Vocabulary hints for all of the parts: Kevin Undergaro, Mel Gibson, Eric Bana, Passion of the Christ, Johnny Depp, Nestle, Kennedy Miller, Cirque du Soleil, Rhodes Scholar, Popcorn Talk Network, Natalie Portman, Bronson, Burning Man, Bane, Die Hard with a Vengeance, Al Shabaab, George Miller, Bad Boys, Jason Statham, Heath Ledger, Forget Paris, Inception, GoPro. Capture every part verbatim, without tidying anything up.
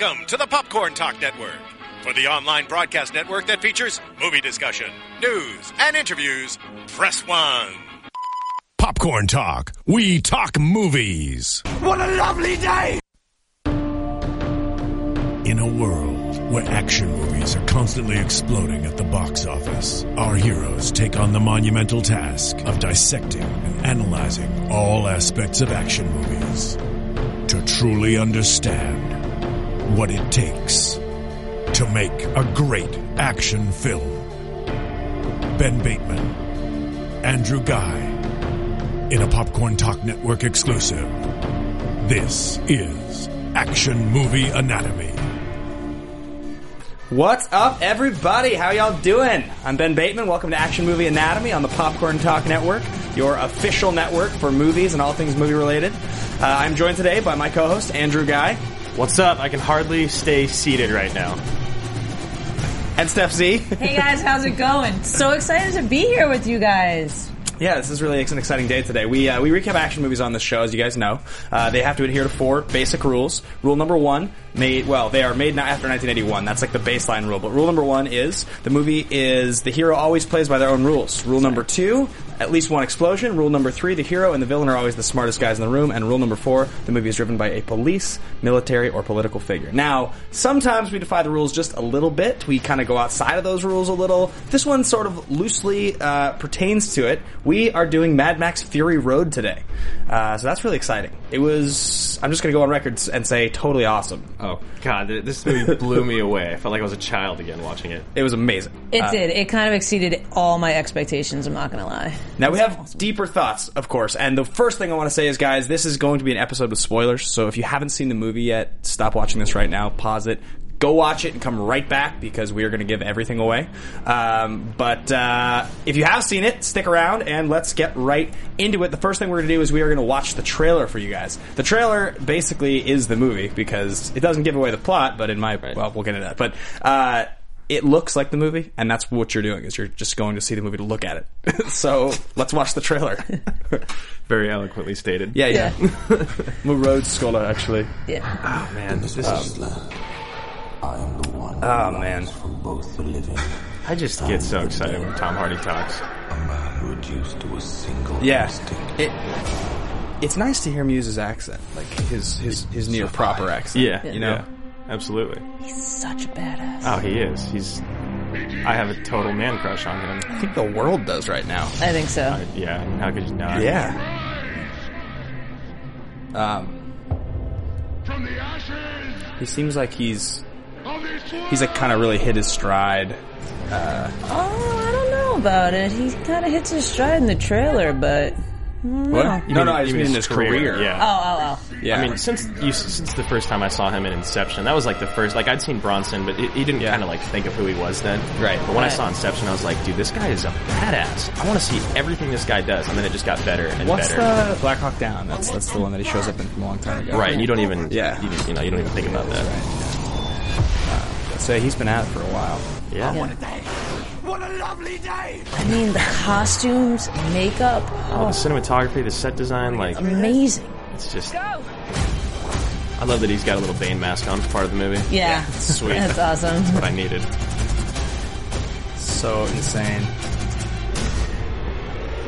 Welcome to the Popcorn Talk Network, for the online broadcast network that features movie discussion, news, and interviews. Press one. Popcorn Talk. We talk movies. What a lovely day! In a world where action movies are constantly exploding at the box office, our heroes take on the monumental task of dissecting and analyzing all aspects of action movies to truly understand what it takes to make a great action film. Ben Bateman, Andrew Guy, in a Popcorn Talk Network exclusive. This is Action Movie Anatomy. What's up, everybody? How y'all doing? I'm Ben Bateman. Welcome to Action Movie Anatomy on the Popcorn Talk Network, your official network for movies and all things movie-related. Uh, I'm joined today by my co-host, Andrew Guy. What's up? I can hardly stay seated right now. And Steph Z. Hey, guys. How's it going? So excited to be here with you guys. Yeah, this is really an exciting day today. We uh, we recap action movies on this show, as you guys know. Uh, they have to adhere to four basic rules. Rule number one, made well, they are made after nineteen eighty-one. That's like the baseline rule. But rule number one is the movie is the hero always plays by their own rules. Rule number two, at least one explosion. Rule number three, the hero and the villain are always the smartest guys in the room. And rule number four, the movie is driven by a police, military, or political figure. Now, sometimes we defy the rules just a little bit. We kind of go outside of those rules a little. This one sort of loosely uh, pertains to it. We are doing Mad Max Fury Road today. Uh, so that's really exciting. It was, I'm just going to go on record and say, totally awesome. Oh, God. This movie blew me away. I felt like I was a child again watching it. It was amazing. It uh, did. It kind of exceeded all my expectations, I'm not going to lie. Now, we have awesome. Deeper thoughts, of course. And the first thing I want to say is, guys, this is going to be an episode with spoilers. So if you haven't seen the movie yet, stop watching this right now. Pause it. Go watch it and come right back because we are going to give everything away. Um, but uh, if you have seen it, stick around and let's get right into it. The first thing we're going to do is we are going to watch the trailer for you guys. The trailer basically is the movie because it doesn't give away the plot, but in my... Right. Well, we'll get into that. But... Uh, it looks like the movie, and that's what you're doing, is you're just going to see the movie to look at it. So, let's watch the trailer. Very eloquently stated. Yeah, yeah. yeah. I'm a Rhodes Scholar, actually. Yeah. Oh, man. This um, is... I am the one oh, man. Both the living. I just get so excited when Tom Hardy talks. A man reduced to a single yeah. instinct. It, it's nice to hear him use his accent, like his, his, his near-proper accent. Yeah, you know? Yeah. Absolutely. He's such a badass. Oh, he is. He's. I have a total man crush on him. I think the world does right now. I think so. Uh, yeah. How could you not? Yeah. Um. From the ashes. He seems like he's. He's like kind of really hit his stride. Uh, oh, I don't know about it. He kind of hits his stride in the trailer, but. What? No, mean, no, I just mean in his career. career. Yeah. Oh, oh, oh. Yeah. I mean, since you, since the first time I saw him in Inception, that was like the first. Like I'd seen Bronson, but it, he didn't yeah. kind of like think of who he was then. Right. But when right. I saw Inception, I was like, dude, this guy is a badass. I want to see everything this guy does, and then it just got better and What's better. What's the Black Hawk Down? That's that's the one that he shows up in from a long time ago. Right. You don't even. Yeah. You, you know, you don't even think about that. Right. Uh, so he's been out for a while. Yeah. yeah. What a lovely day! I mean, the costumes, makeup, oh, oh. the cinematography, the set design, like amazing. It's just. Go. I love that he's got a little Bane mask on for part of the movie. Yeah, yeah. Sweet. That's awesome. That's what I needed. So insane.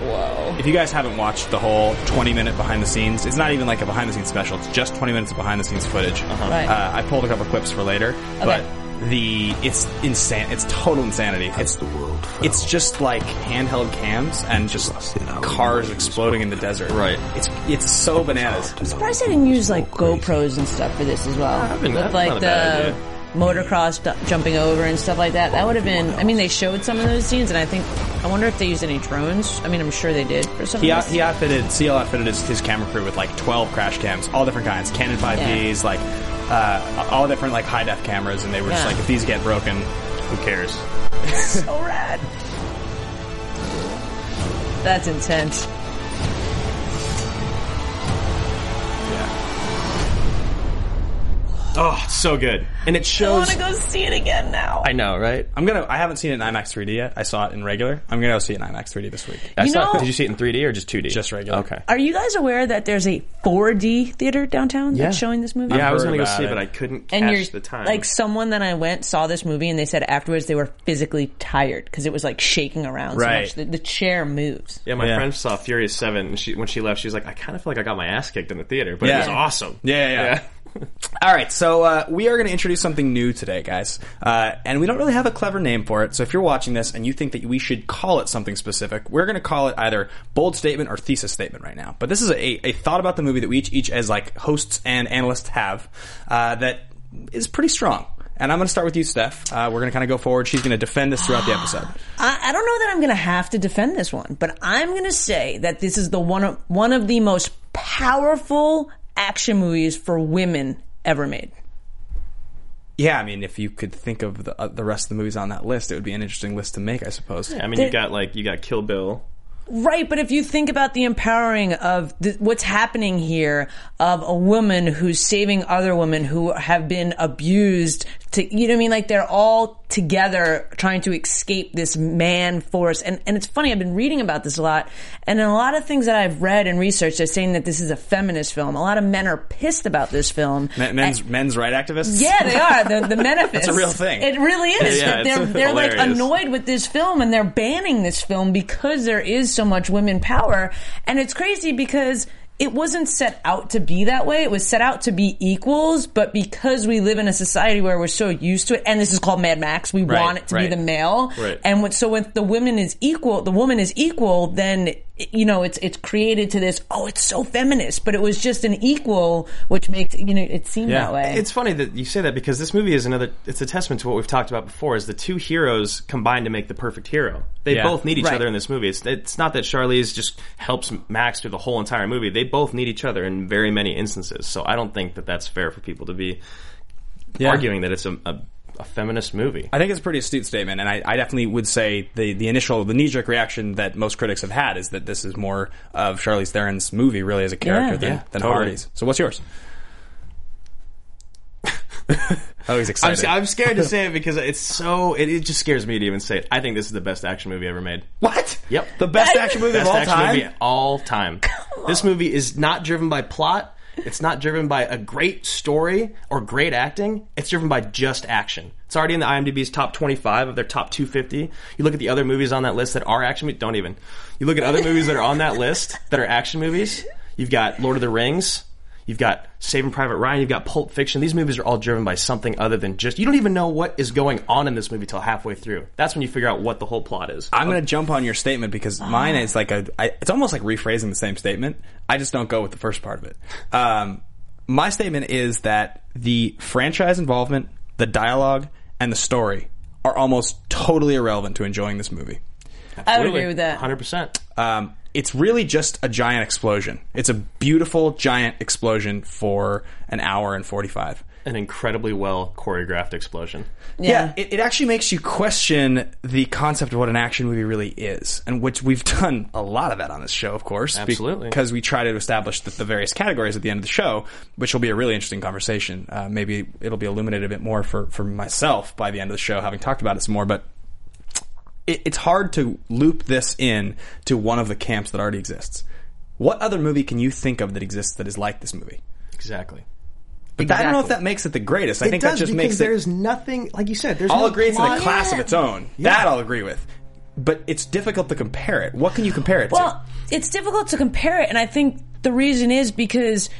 Whoa. If you guys haven't watched the whole twenty minute behind the scenes, it's not even like a behind the scenes special. It's just twenty minutes of behind the scenes footage. Uh-huh. Right. Uh, I pulled a couple clips for later, okay. but. The it's insane. It's total insanity. It's the world. It's just like handheld cams and just cars exploding in the desert. Right. It's it's so bananas. I'm surprised they didn't use like GoPros and stuff for this as well. Yeah, been, With like the motocross d- jumping over and stuff like that. That would have been. I mean, they showed some of those scenes, and I think I wonder if they used any drones. I mean, I'm sure they did for some. He out, he outfitted. C L outfitted his, his camera crew with like twelve crash cams, all different kinds, Canon five Ds, yeah. like. Uh, all different like high def cameras, and they were yeah. just like, if these get broken, who cares? So rad. That's intense. Yeah. Oh, it's so good. And it shows... I want to go see it again now. I know, right? I'm gonna... I haven't seen it in IMAX three D yet. I saw it in regular. I'm gonna go see it in IMAX three D this week. I you saw know, it. Did you see it in three D or just two D? Just regular. Okay. Are you guys aware that there's a four D theater downtown yeah. that's showing this movie? Yeah, I was gonna go see it, but I couldn't catch and you're, the time. Like, someone that I went saw this movie, and they said afterwards they were physically tired because it was, like, shaking around right. so much. The, the chair moves. Yeah, my yeah. friend saw Furious seven, and she, when she left, she was like, I kind of feel like I got my ass kicked in the theater, but yeah. it was awesome. Yeah, yeah, yeah. All right, so uh, we are going to introduce something new today, guys. Uh, and we don't really have a clever name for it, so if you're watching this and you think that we should call it something specific, we're going to call it either bold statement or thesis statement right now. But this is a, a thought about the movie that we each, each as like hosts and analysts have uh, that is pretty strong. And I'm going to start with you, Steph. Uh, we're going to kind of go forward. She's going to defend this throughout the episode. I, I don't know that I'm going to have to defend this one, but I'm going to say that this is the one of, one of the most powerful action movies for women ever made. Yeah, I mean, if you could think of the, uh, the rest of the movies on that list, it would be an interesting list to make, I suppose. Yeah, I mean, They're, you got like you got Kill Bill. Right, but if you think about the empowering of the, what's happening here, of a woman who's saving other women who have been abused, to you know what I mean? Like, they're all together trying to escape this man force. And, and it's funny, I've been reading about this a lot, and in a lot of things that I've read and researched, they're saying that this is a feminist film. A lot of men are pissed about this film. Men, men's, and, men's right activists? Yeah, they are. The, the menifists. It's a real thing. It really is. Yeah, they're they're like annoyed with this film, and they're banning this film because there is so So much women power. And it's crazy because it wasn't set out to be that way. It was set out to be equals, but because we live in a society where we're so used to it, and this is called Mad Max, we right, want it to right. be the male. Right. And when, so when the woman is equal, the woman is equal, then you know it's it's created to this. Oh, it's so feminist, but it was just an equal, which makes you know it seem yeah. that way. It's funny that you say that because this movie is another. It's a testament to what we've talked about before: is the two heroes combine to make the perfect hero. They yeah. both need each right. other in this movie. It's, it's not that Charlize just helps Max through the whole entire movie. They both need each other in very many instances. So I don't think that that's fair for people to be yeah. arguing that it's a. a A feminist movie. I think it's a pretty astute statement, and I, I definitely would say the, the initial, the knee-jerk reaction that most critics have had is that this is more of Charlize Theron's movie, really, as a character yeah, than, yeah, than totally. Hardy's. So what's yours? Oh, he's excited. I'm, I'm scared to say it because it's so... It, it just scares me to even say it. I think this is the best action movie ever made. What? Yep. The best action movie best of all action time? Movie all time. This movie is not driven by plot. It's not driven by a great story or great acting. It's driven by just action. It's already in the IMDb's top twenty-five of their top two hundred fifty. You look at the other movies on that list that are action movies. Don't even. You look at other movies that are on that list that are action movies. You've got Lord of the Rings. You've got Saving Private Ryan. You've got Pulp Fiction. These movies are all driven by something other than just... You don't even know what is going on in this movie till halfway through. That's when you figure out what the whole plot is. I'm going to jump on your statement because oh. mine is like a... I, it's almost like rephrasing the same statement. I just don't go with the first part of it. Um, my statement is that the franchise involvement, the dialogue, and the story are almost totally irrelevant to enjoying this movie. Absolutely. I would agree with that. one hundred percent. Um... It's really just a giant explosion. It's a beautiful giant explosion for an hour and forty-five. An incredibly well choreographed explosion. Yeah, yeah it, it actually makes you question the concept of what an action movie really is, and which we've done a lot of that on this show, of course. Absolutely. Because we try to establish the, the various categories at the end of the show, which will be a really interesting conversation. Uh, maybe it'll be illuminated a bit more for, for myself by the end of the show, having talked about it some more, but it's hard to loop this in to one of the camps that already exists. What other movie can you think of that exists that is like this movie? Exactly. But exactly. I don't know if that makes it the greatest. I it think does, that just makes it... there's nothing... Like you said, there's I'll no agree it's in a class yeah. of its own. Yeah. That I'll agree with. But it's difficult to compare it. What can you compare it well, to? Well, it's difficult to compare it, and I think the reason is because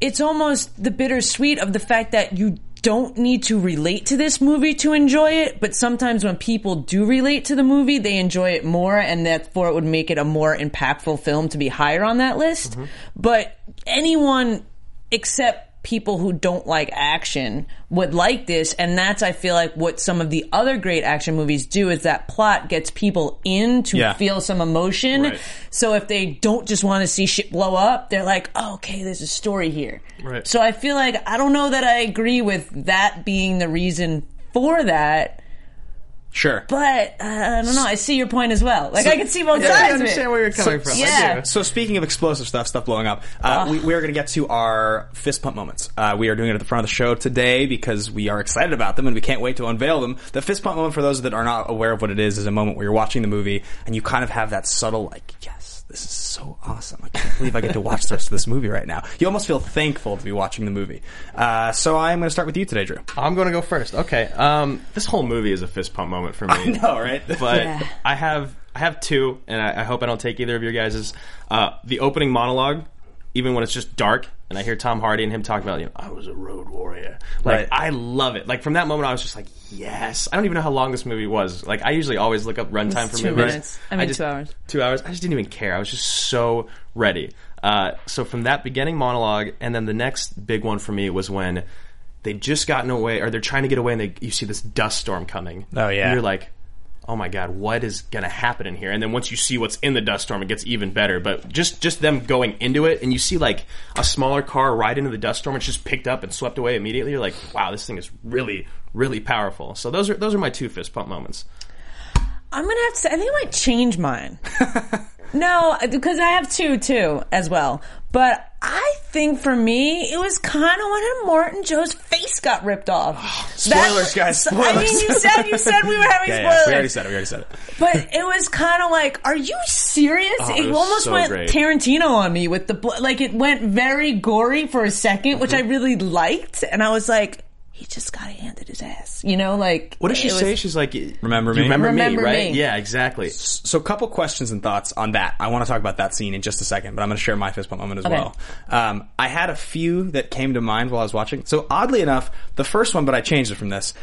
it's almost the bittersweet of the fact that you don't need to relate to this movie to enjoy it, but sometimes when people do relate to the movie, they enjoy it more, and therefore it would make it a more impactful film to be higher on that list. Mm-hmm. But anyone except people who don't like action would like this, and that's, I feel like, what some of the other great action movies do is that plot gets people in to yeah. feel some emotion. Right. So if they don't just want to see shit blow up, they're like, oh, okay, there's a story here. Right. So I feel like, I don't know that I agree with that being the reason for that, Sure. But, uh, I don't know, I see your point as well. Like, so, I can see both yeah, sides I understand of it. Where you're coming so, from. Yeah. So, speaking of explosive stuff, stuff blowing up, uh, oh. we, we are going to get to our fist pump moments. Uh, we are doing it at the front of the show today because we are excited about them and we can't wait to unveil them. The fist pump moment, for those that are not aware of what it is, is a moment where you're watching the movie and you kind of have that subtle, like, yes, this is so awesome. I can't believe I get to watch the rest of this movie right now. You almost feel thankful to be watching the movie. Uh, so, I'm going to start with you today, Drew. I'm going to go first. Okay. Um, this whole movie is a fist pump moment. moment for me. I know, right? But yeah. I have I have two, and I, I hope I don't take either of your guys's. Uh, the opening monologue, even when it's just dark, and I hear Tom Hardy and him talk about, you know, I was a road warrior. Like, right. I love it. Like, from that moment, I was just like, yes. I don't even know how long this movie was. Like, I usually always look up runtime for two movies. Two minutes. I mean, I just, two hours. Two hours. I just didn't even care. I was just so ready. Uh, so from that beginning monologue, and then the next big one for me was when they've just gotten away, or they're trying to get away, and they, you see this dust storm coming. Oh, yeah. And you're like, oh, my God, what is going to happen in here? And then once you see what's in the dust storm, it gets even better. But just, just them going into it, and you see, like, a smaller car ride into the dust storm. It's just picked up and swept away immediately. You're like, wow, this thing is really, really powerful. So those are those are my two fist pump moments. I'm going to have to say, I think I might change mine. No, because I have two, too, as well. But I think for me, it was kind of when Immortan Joe's face got ripped off. Oh, spoilers, that, guys. Spoilers. I mean, you said you said we were having yeah, spoilers. Yeah, we already said it. We already said it. But it was kind of like, are you serious? Oh, it it almost so went great. Tarantino on me with the blood. Like, it went very gory for a second, which I really liked. And I was like, he just got handed his ass, you know, like... What did she say? Was, she's like, remember me? Remember, remember me, right? Me. Yeah, exactly. So a couple questions and thoughts on that. I want to talk about that scene in just a second, but I'm going to share my fist pump moment as okay. well. Um, I had a few that came to mind while I was watching. So oddly enough, the first one, but I changed it from this.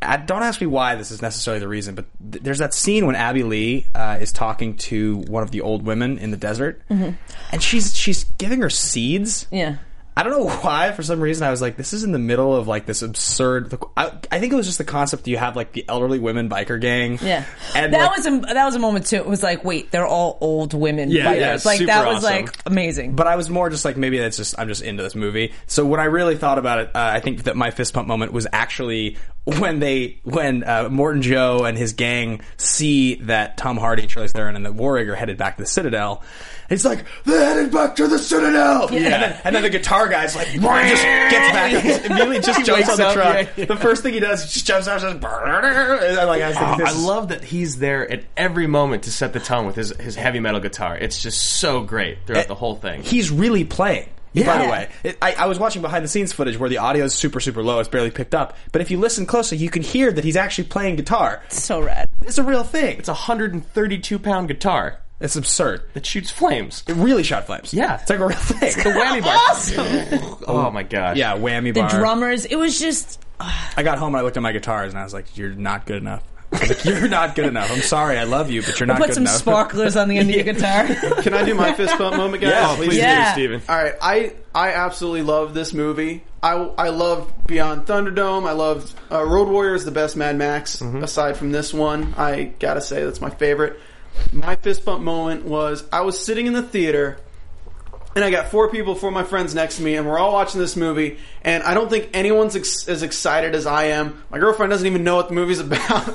I, don't ask me why this is necessarily the reason, but th- there's that scene when Abby Lee uh, is talking to one of the old women in the desert, mm-hmm. and she's she's giving her seeds. Yeah. I don't know why, for some reason, I was like, this is in the middle of, like, this absurd... I, I think it was just the concept you have, like, the elderly women biker gang. Yeah. And that, like, was a, that was a moment, too. It was like, wait, they're all old women yeah, bikers. Yeah, like, that was, awesome. Like, amazing. But I was more just like, maybe that's just... I'm just into this movie. So when I really thought about it, uh, I think that my fist pump moment was actually... When they, when uh, Immortan Joe and his gang see that Tom Hardy and Charlize Theron and the Warrior are headed back to the Citadel, it's like, they're headed back to the Citadel! Yeah. And, then, and then the guitar guy's like, just gets back and just immediately just jumps on the up, truck. Yeah, yeah. The first thing he does, he just jumps out and says, and I'm like, I, was thinking, this oh, I is... love that he's there at every moment to set the tone with his, his heavy metal guitar. It's just so great throughout it, the whole thing. He's really playing. Yeah. By the way, it, I, I was watching behind-the-scenes footage where the audio is super, super low. It's barely picked up. But if you listen closely, you can hear that he's actually playing guitar. It's so rad. It's a real thing. It's a one hundred thirty-two pound guitar. It's absurd. It shoots flames. It really shot flames. Yeah. It's like a real thing. It's the whammy bar. Awesome. Oh, my gosh. Yeah, whammy bar. The drummers. It was just... Uh... I got home and I looked at my guitars and I was like, you're not good enough. Like, you're not good enough. I'm sorry, I love you, but you're not we'll good enough. Put some sparklers on the end of your guitar. Can I do my fist pump moment, guys? Yeah, oh, please yeah. do, Steven. All right, I, I absolutely love this movie. I, I loved Beyond Thunderdome. I loved uh, Road Warrior is the best Mad Max. Mm-hmm. Aside from this one, I gotta say that's my favorite. My fist pump moment was I was sitting in the theater, and I got four people, four of my friends next to me, and we're all watching this movie, and I don't think anyone's ex- as excited as I am. My girlfriend doesn't even know what the movie's about.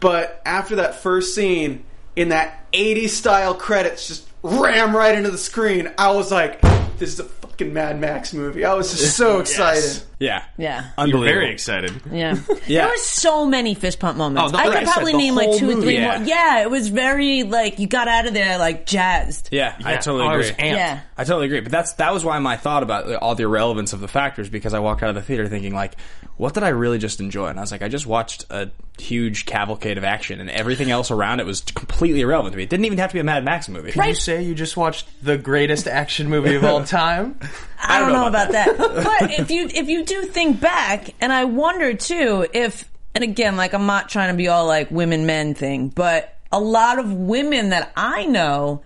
But after that first scene, in that eighties style credits just ram right into the screen, I was like, this is a fucking Mad Max movie. I was just so excited. Yes. Yeah. Yeah. Unbelievable. You're very excited. Yeah. Yeah. There were so many fist pump moments. Oh, I could probably name like two movie. or three yeah. more. Yeah, it was very, like, you got out of there, like, jazzed. Yeah, yeah. I totally agree. I was amped. Yeah. I totally agree. But that's that was why my thought about all the irrelevance of the factors, because I walked out of the theater thinking, like, what did I really just enjoy? And I was like, I just watched a huge cavalcade of action, and everything else around it was completely irrelevant to me. It didn't even have to be a Mad Max movie. Can right. you say you just watched the greatest action movie of all time? I, I don't know, know about that. that. But if you if you do think back, and I wonder too if, and again, like, I'm not trying to be all like women men thing, but a lot of women that I know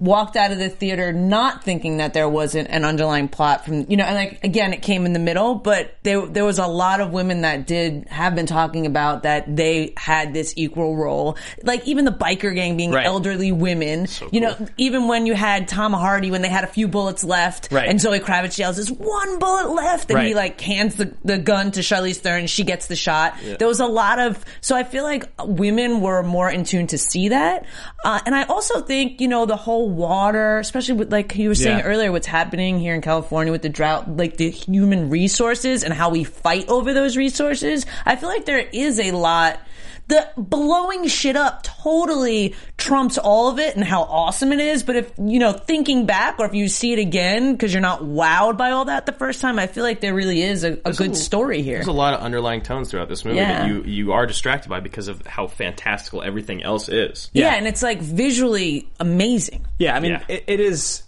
walked out of the theater not thinking that there wasn't an underlying plot from, you know, and like, again, it came in the middle, but there, there was a lot of women that did have been talking about that they had this equal role. Like even the biker gang being right. elderly women, so you know, cool. even when you had Tom Hardy, when they had a few bullets left right. and Zoe Kravitz yells, there's one bullet left. And right. he like hands the, the gun to Charlize Theron. She gets the shot. Yeah. There was a lot of, so I feel like women were more in tune to see that. Uh, and I also think, you know, the whole water, especially with, like you were saying yeah. earlier, what's happening here in California with the drought, like the human resources and how we fight over those resources. I feel like there is a lot. The blowing shit up totally trumps all of it and how awesome it is. But if, you know, thinking back or if you see it again because you're not wowed by all that the first time, I feel like there really is a, a good a, story here. There's a lot of underlying tones throughout this movie yeah. that you, you are distracted by because of how fantastical everything else is. Yeah, yeah and it's like visually amazing. Yeah, I mean, yeah. It, it is...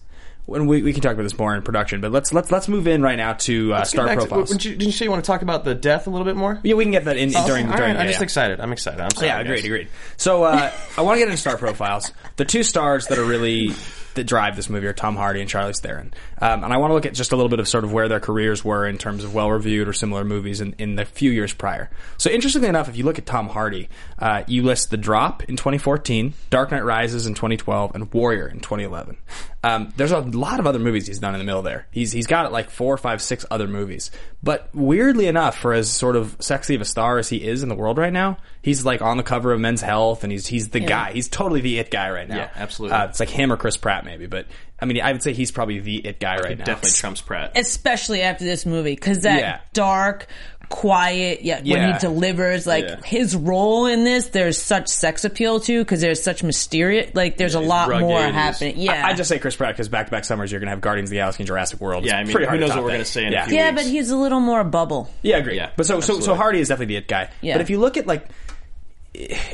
And we, we can talk about this more in production, but let's let's let's move in right now to uh, star profiles. To, did, you, did you say you want to talk about the death a little bit more? Yeah, we can get that in, in oh, during. All right, during, I'm yeah, just yeah. excited. I'm excited. I'm sorry, yeah, agreed, agreed. So uh, I want to get into star profiles. The two stars that are really that drive this movie are Tom Hardy and Charlize Theron, um, and I want to look at just a little bit of sort of where their careers were in terms of well-reviewed or similar movies in, in the few years prior. So interestingly enough, if you look at Tom Hardy, uh, you list The Drop in twenty fourteen, Dark Knight Rises in twenty twelve, and Warrior in twenty eleven. Um, there's a lot of other movies he's done in the middle there. He's he's got like four, five, six other movies. But weirdly enough, for as sort of sexy of a star as he is in the world right now, he's like on the cover of Men's Health, and he's he's the yeah. guy. He's totally the it guy right now. Yeah, absolutely. Uh, it's like him or Chris Pratt maybe, but I mean, I would say he's probably the it guy right now. Definitely trumps Pratt, especially after this movie, because that yeah. dark. Quiet, yet yeah. when he delivers, like yeah. his role in this, there's such sex appeal to because there's such mysterious, like there's yeah, a lot rugged, more happening. Yeah, I, I just say Chris Pratt because back to back summers you're gonna have Guardians of the Galaxy and Jurassic World. It's yeah, I mean, who knows what thing. We're gonna say in yeah. a few yeah, weeks. But he's a little more bubble. Yeah, agree. Yeah, but so absolutely. so so Hardy is definitely the it guy. Yeah. But if you look at like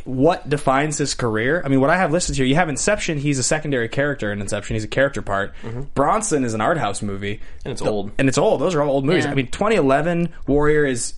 what defines his career, I mean, what I have listed here, you have Inception. He's a secondary character in Inception. He's a character part. Mm-hmm. Bronson is an art house movie, and it's the, old. And it's old. Those are all old movies. Yeah. I mean, twenty eleven Warrior is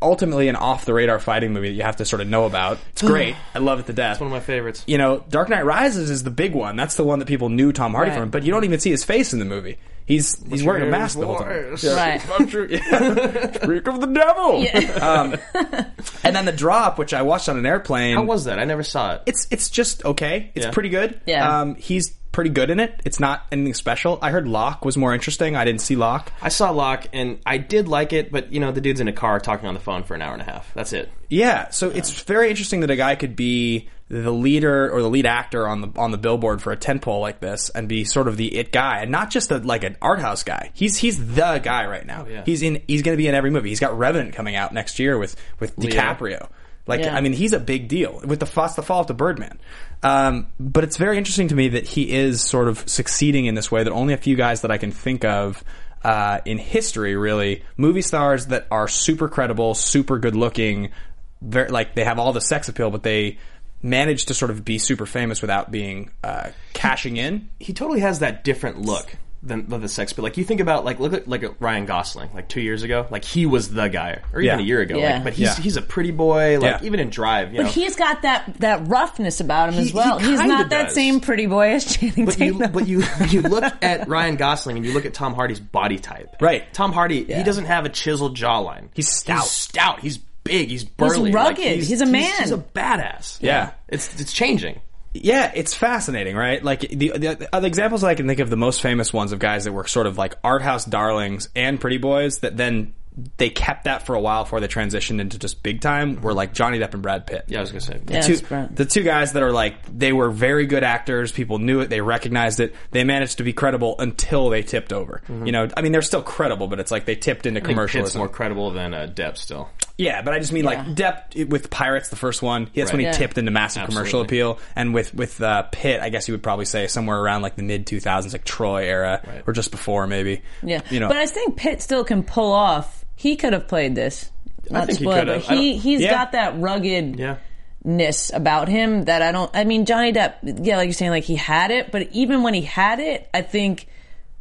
ultimately an off the radar fighting movie that you have to sort of know about. It's great. I love it to death. It's one of my favorites. You know, Dark Knight Rises is the big one. That's the one that people knew Tom Hardy right. from. But you don't even see his face in the movie. He's he's What's wearing a mask the whole time. Yeah. Right. Freak of the devil. Yeah. Um, and then The Drop, which I watched on an airplane. How was that? I never saw it. It's it's just okay. It's yeah. pretty good. Yeah. Um, he's pretty good in it. It's not anything special. I heard Locke was more interesting. I didn't see Locke. I saw Locke, and I did like it, but, you know, the dude's in a car talking on the phone for an hour and a half. That's it. Yeah. So yeah. it's very interesting that a guy could be the leader or the lead actor on the on the billboard for a tentpole like this and be sort of the it guy and not just the, like an art house guy. He's he's the guy right now. Oh, yeah. He's in he's going to be in every movie. He's got Revenant coming out next year with with Leo. DiCaprio. Like yeah. I mean, he's a big deal with the Foss the Fall of the Birdman. Um, but it's very interesting to me that he is sort of succeeding in this way that only a few guys that I can think of uh, in history really movie stars that are super credible, super good looking, very, like they have all the sex appeal, but they managed to sort of be super famous without being uh, cashing in. He totally has that different look than, than the sex, but like you think about like look at like Ryan Gosling like two years ago, like he was the guy, or even yeah. a year ago. Yeah. Like, but he's yeah. he's a pretty boy, like yeah. even in Drive. You know? But he's got that that roughness about him he, as well. He he's not does. that same pretty boy as Channing but Tatum. You, but you you look at Ryan Gosling and you look at Tom Hardy's body type. Right, Tom Hardy yeah. he doesn't have a chiseled jawline. He's stout. He's stout. He's big. He's burly. He's rugged. Like he's, he's a man. He's, he's a badass. Yeah. yeah. It's it's changing. Yeah, it's fascinating, right? Like, the, the, the examples I can think of, the most famous ones of guys that were sort of like art house darlings and pretty boys that then they kept that for a while before they transitioned into just big time were like Johnny Depp and Brad Pitt. Yeah, I was going to say. The, yeah, two, the two guys that are like, they were very good actors. People knew it. They recognized it. They managed to be credible until they tipped over. Mm-hmm. You know, I mean, they're still credible, but it's like they tipped into commercialism. Pitt's more credible than uh, Depp still. Yeah, but I just mean yeah. like Depp with Pirates, the first one. That's right. when he yeah. tipped into massive Absolutely. commercial appeal. And with with uh, Pitt, I guess you would probably say somewhere around like the mid two thousands, like Troy era, right. or just before maybe. Yeah, you know. But I think Pitt still can pull off. He could have played this. Not I think spoiled, he could have. He he's yeah. got that rugged. Yeah. ness about him that I don't I mean Johnny Depp yeah like you're saying like he had it, but even when he had it I think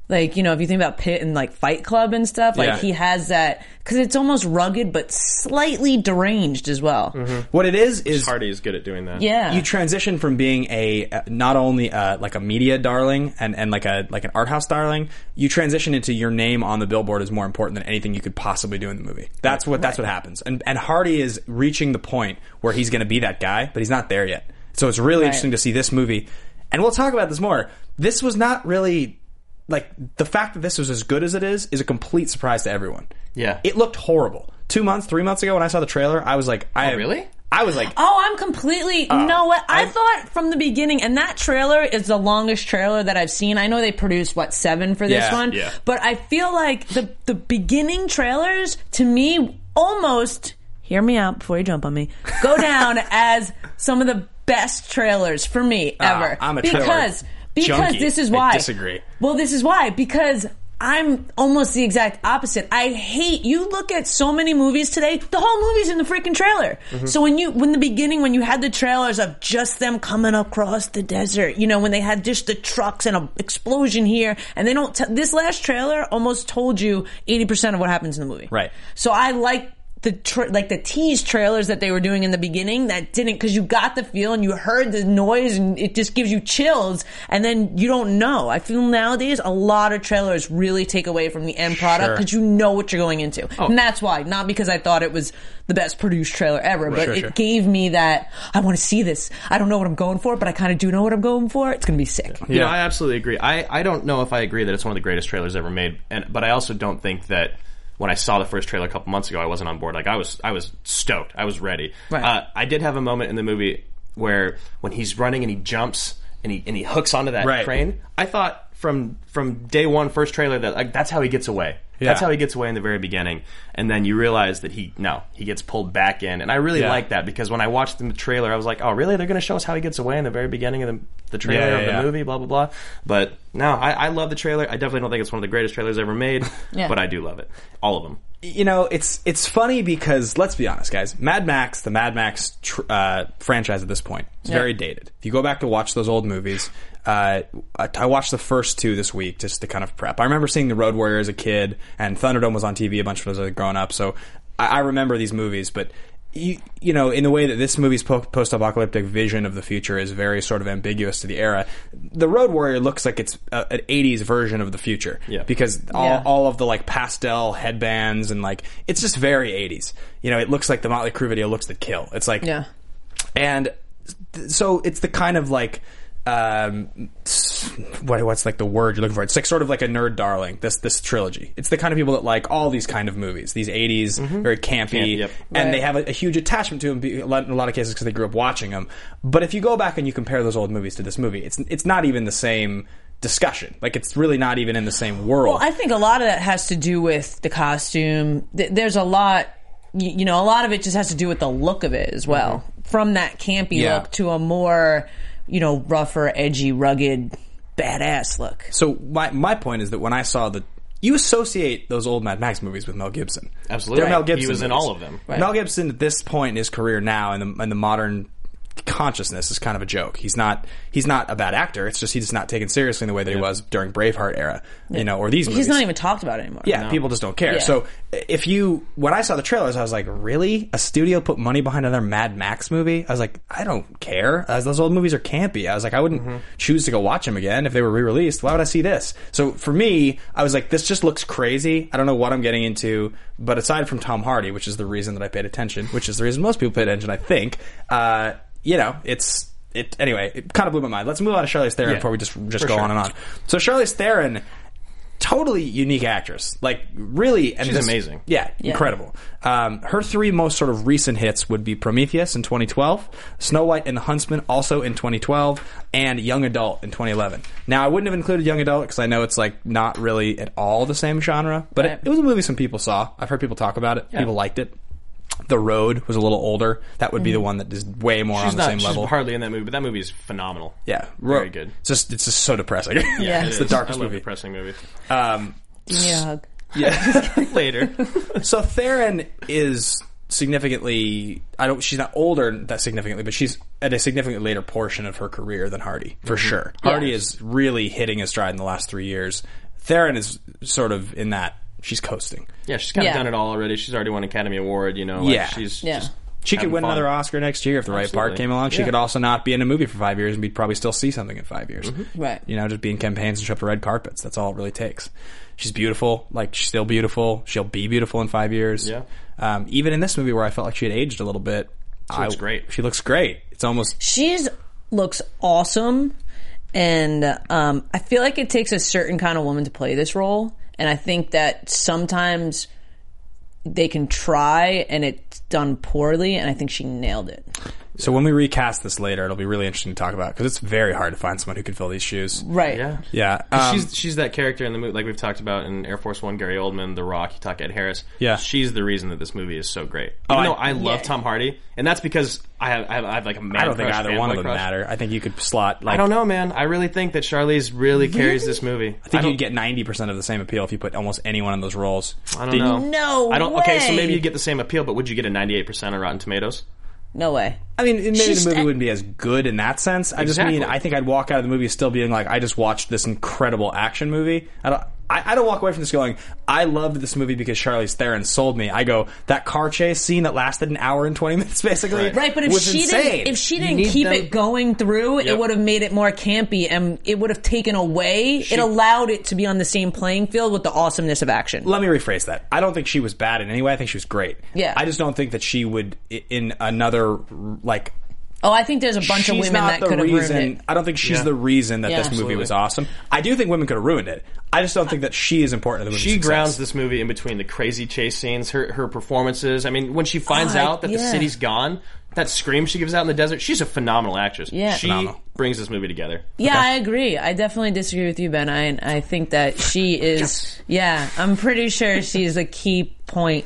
Like, you know, if you think about Pitt and, like, Fight Club and stuff, like, yeah. he has that... Because it's almost rugged, but slightly deranged as well. Mm-hmm. What it is is... Hardy is good at doing that. Yeah. You transition from being a... Not only, uh, like, a media darling and, and like, a, like an art house darling, you transition into your name on the billboard is more important than anything you could possibly do in the movie. That's what, right. that's what happens. And, and Hardy is reaching the point where he's going to be that guy, but he's not there yet. So it's really right. interesting to see this movie. And we'll talk about this more. This was not really... Like, the fact that this was as good as it is is a complete surprise to everyone. Yeah. It looked horrible. Two months, three months ago when I saw the trailer, I was like... I oh, really? I was like... Oh, I'm completely... Uh, you know what? I I've, thought from the beginning... And that trailer is the longest trailer that I've seen. I know they produced, what, seven for this yeah, one? Yeah. But I feel like the the beginning trailers, to me, almost... Hear me out before you jump on me. Go down as some of the best trailers for me ever. Uh, I'm a trailer Because... Because junkie. This is why. I disagree. Well, this is why. Because I'm almost the exact opposite. I hate... You look at so many movies today. The whole movie's in the freaking trailer. Mm-hmm. So when you... When the beginning, when you had the trailers of just them coming across the desert, you know, when they had just the trucks and an explosion here, and they don't... T- this last trailer almost told you eighty percent of what happens in the movie. Right. So I like... The tra- like the tease trailers that they were doing in the beginning that didn't, because you got the feel and you heard the noise and it just gives you chills and then you don't know. I feel nowadays a lot of trailers really take away from the end product because sure. you know what you're going into. Oh. And that's why, not because I thought it was the best produced trailer ever, right. but sure, it sure. gave me that, I want to see this. I don't know what I'm going for, but I kind of do know what I'm going for. It's going to be sick. Yeah, you know, I absolutely agree. I, I don't know if I agree that it's one of the greatest trailers ever made, and but I also don't think that when I saw the first trailer a couple months ago, I wasn't on board. Like, I was I was stoked. I was ready. Right. Uh, I did have a moment in the movie where when he's running and he jumps and he and he hooks onto that right. crane, I thought from from day one, first trailer, that like that's how he gets away. Yeah. That's how he gets away in the very beginning. And then you realize that he, no, he gets pulled back in. And I really yeah. like that because when I watched the trailer, I was like, oh, really? They're going to show us how he gets away in the very beginning of the, the trailer yeah, yeah, of the yeah. movie, blah, blah, blah. But no, I, I love the trailer. I definitely don't think it's one of the greatest trailers ever made, yeah. but I do love it. All of them. You know, it's it's funny because, let's be honest, guys, Mad Max, the Mad Max tr- uh, franchise at this point, is yeah. very dated. If you go back to watch those old movies, uh, I, I watched the first two this week just to kind of prep. I remember seeing The Road Warrior as a kid, and Thunderdome was on T V a bunch of times as I was growing up, so I, I remember these movies, but... You, you know, in the way that this movie's po- post-apocalyptic vision of the future is very sort of ambiguous to the era, The Road Warrior looks like it's a, an eighties version of the future. Yeah. Because all, yeah. all of the, like, pastel headbands and, like, it's just very eighties. You know, it looks like the Motley Crue video looks to Kill. It's like... Yeah. And th- so it's the kind of, like... Um, what what's like the word you're looking for? It's like sort of like a nerd darling. This this trilogy. It's the kind of people that like all these kind of movies, these eighties, mm-hmm. very campy, Camp, yep. and right. they have a, a huge attachment to them in a lot of cases because they grew up watching them. But if you go back and you compare those old movies to this movie, it's it's not even the same discussion. Like, it's really not even in the same world. Well, I think a lot of that has to do with the costume. There's a lot, you know, a lot of it just has to do with the look of it as well. Mm-hmm. From that campy yeah. look to a more, you know, rougher, edgy, rugged, badass look. So my my point is that when I saw the... You associate those old Mad Max movies with Mel Gibson. Absolutely. They're Mel Gibson. He was in all of them. Right. Mel Gibson, at this point in his career now, in the, in the modern consciousness, is kind of a joke. He's not He's not a bad actor. It's just he's just not taken seriously in the way that yeah. he was during Braveheart era, yeah. you know, or these movies. He's not even talked about anymore. Yeah, no. people just don't care. Yeah. So if you... When I saw the trailers, I was like, really? A studio put money behind another Mad Max movie? I was like, I don't care. As those old movies are campy. I was like, I wouldn't mm-hmm. choose to go watch them again if they were re-released. Why would I see this? So for me, I was like, this just looks crazy. I don't know what I'm getting into. But aside from Tom Hardy, which is the reason that I paid attention, which is the reason most people paid attention, I think, uh, you know, it's... It anyway, it kind of blew my mind. Let's move on to Charlize Theron yeah, before we just just go sure. on and on. So Charlize Theron, totally unique actress. Like, really... And She's this, amazing. Yeah, yeah. incredible. Um, her three most sort of recent hits would be Prometheus in twenty twelve, Snow White and the Huntsman also in twenty twelve, and Young Adult in twenty eleven. Now, I wouldn't have included Young Adult because I know it's, like, not really at all the same genre, but right. it, it was a movie some people saw. I've heard people talk about it. Yeah. People liked it. The Road was a little older. That would be the one that is way more she's on the not, same she's level. She's hardly in that movie, but that movie is phenomenal. Yeah. Very good. It's just, it's just so depressing. Yeah, yeah. It it's is. the darkest I love movie. depressing movie. Um, Give me a hug. Yeah. Later. So Theron is significantly... I don't. She's not older that significantly, but she's at a significantly later portion of her career than Hardy, for mm-hmm. sure. Hardy yeah. is really hitting his stride in the last three years. Theron is sort of in that. She's coasting. Yeah, she's kind yeah. of done it all already. She's already won an Academy Award, you know. Like yeah. She's yeah. just she could win fun. another Oscar next year if the Absolutely. right part came along. She yeah. could also not be in a movie for five years and we'd probably still see something in five years. Mm-hmm. Right. You know, just be in campaigns and show up to red carpets. That's all it really takes. She's beautiful. Like, she's still beautiful. She'll be beautiful in five years. Yeah. Um, even in this movie where I felt like she had aged a little bit. She I, looks great. She looks great. It's almost... She looks awesome. And um, I feel like it takes a certain kind of woman to play this role. And I think that sometimes they can try and it's done poorly, and I think she nailed it. So when we recast this later, it'll be really interesting to talk about because it's very hard to find someone who can fill these shoes. Right. Yeah. Yeah. Um, she's she's that character in the movie, like we've talked about in Air Force One, Gary Oldman, The Rock, you talk Ed Harris. Yeah. She's the reason that this movie is so great. Oh, Even I, though I love yeah. Tom Hardy, and that's because I have I have, I have like a man I don't crush, think either one of them crush. matter. I think you could slot like... I don't know, man. I really think that Charlize really carries this movie. I think I you'd get ninety percent of the same appeal if you put almost anyone in those roles. I don't Did, know. No I don't, way. Okay, so maybe you'd get the same appeal, but would you get a ninety-eight percent on Rotten Tomatoes? No way. I mean, maybe she's, the movie wouldn't be as good in that sense. I exactly. just mean, I think I'd walk out of the movie still being like, I just watched this incredible action movie. I don't, I, I don't walk away from this going, I loved this movie because Charlize Theron sold me. I go, that car chase scene that lasted an hour and twenty minutes basically right. Right, but if was she insane. Didn't, if she didn't keep them. it going through, yep. it would have made it more campy and it would have taken away. She, it allowed it to be on the same playing field with the awesomeness of action. Let me rephrase that. I don't think she was bad in any way. I think she was great. Yeah. I just don't think that she would, in another... like oh I think there's a bunch of women that could have ruined it. I don't think she's yeah. the reason that yeah, this absolutely. movie was awesome. I do think women could have ruined it. I just don't think that she is important to the movie's She success. Grounds this movie in between the crazy chase scenes, her her performances. I mean, when she finds oh, out that yeah. the city's gone, that scream she gives out in the desert, she's a phenomenal actress. Yeah. She phenomenal. brings this movie together. Yeah, okay. I agree. I definitely disagree with you, Ben. I I think that she is yes. yeah, I'm pretty sure she's a key point.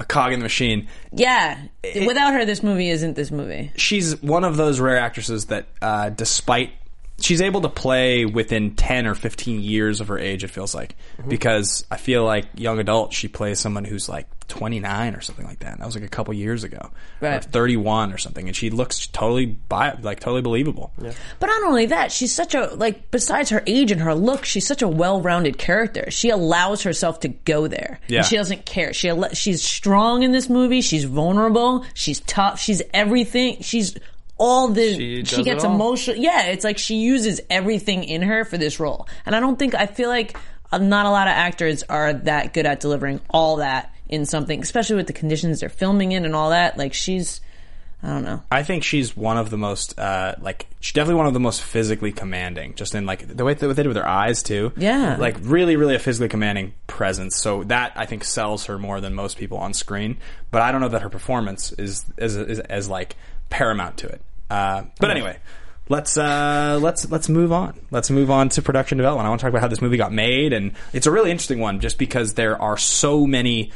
A cog in the machine. Yeah. It, Without her, this movie isn't this movie. She's one of those rare actresses that, uh, despite... she's able to play within ten or fifteen years of her age, it feels like. Mm-hmm. Because I feel like young adult, she plays someone who's like twenty-nine or something like that. And that was like a couple years ago. Right. Or thirty-one or something. And she looks totally, bi- like, totally believable. Yeah. But not only that, she's such a, like, besides her age and her look, she's such a well-rounded character. She allows herself to go there. Yeah. And she doesn't care. She al- She's strong in this movie. She's vulnerable. She's tough. She's everything. She's... all the she, she gets emotional. Yeah, it's like she uses everything in her for this role, and I don't think I feel like not a lot of actors are that good at delivering all that in something, especially with the conditions they're filming in and all that. Like she's, I don't know. I think she's one of the most, uh, like she's definitely one of the most physically commanding, just in like the way that what they did with her eyes too. Yeah, like really, really a physically commanding presence. So that I think sells her more than most people on screen. But I don't know that her performance is is is, is as like paramount to it. Uh, but anyway, let's uh, let's let's move on. Let's move on to production development. I want to talk about how this movie got made, and it's a really interesting one just because there are so many.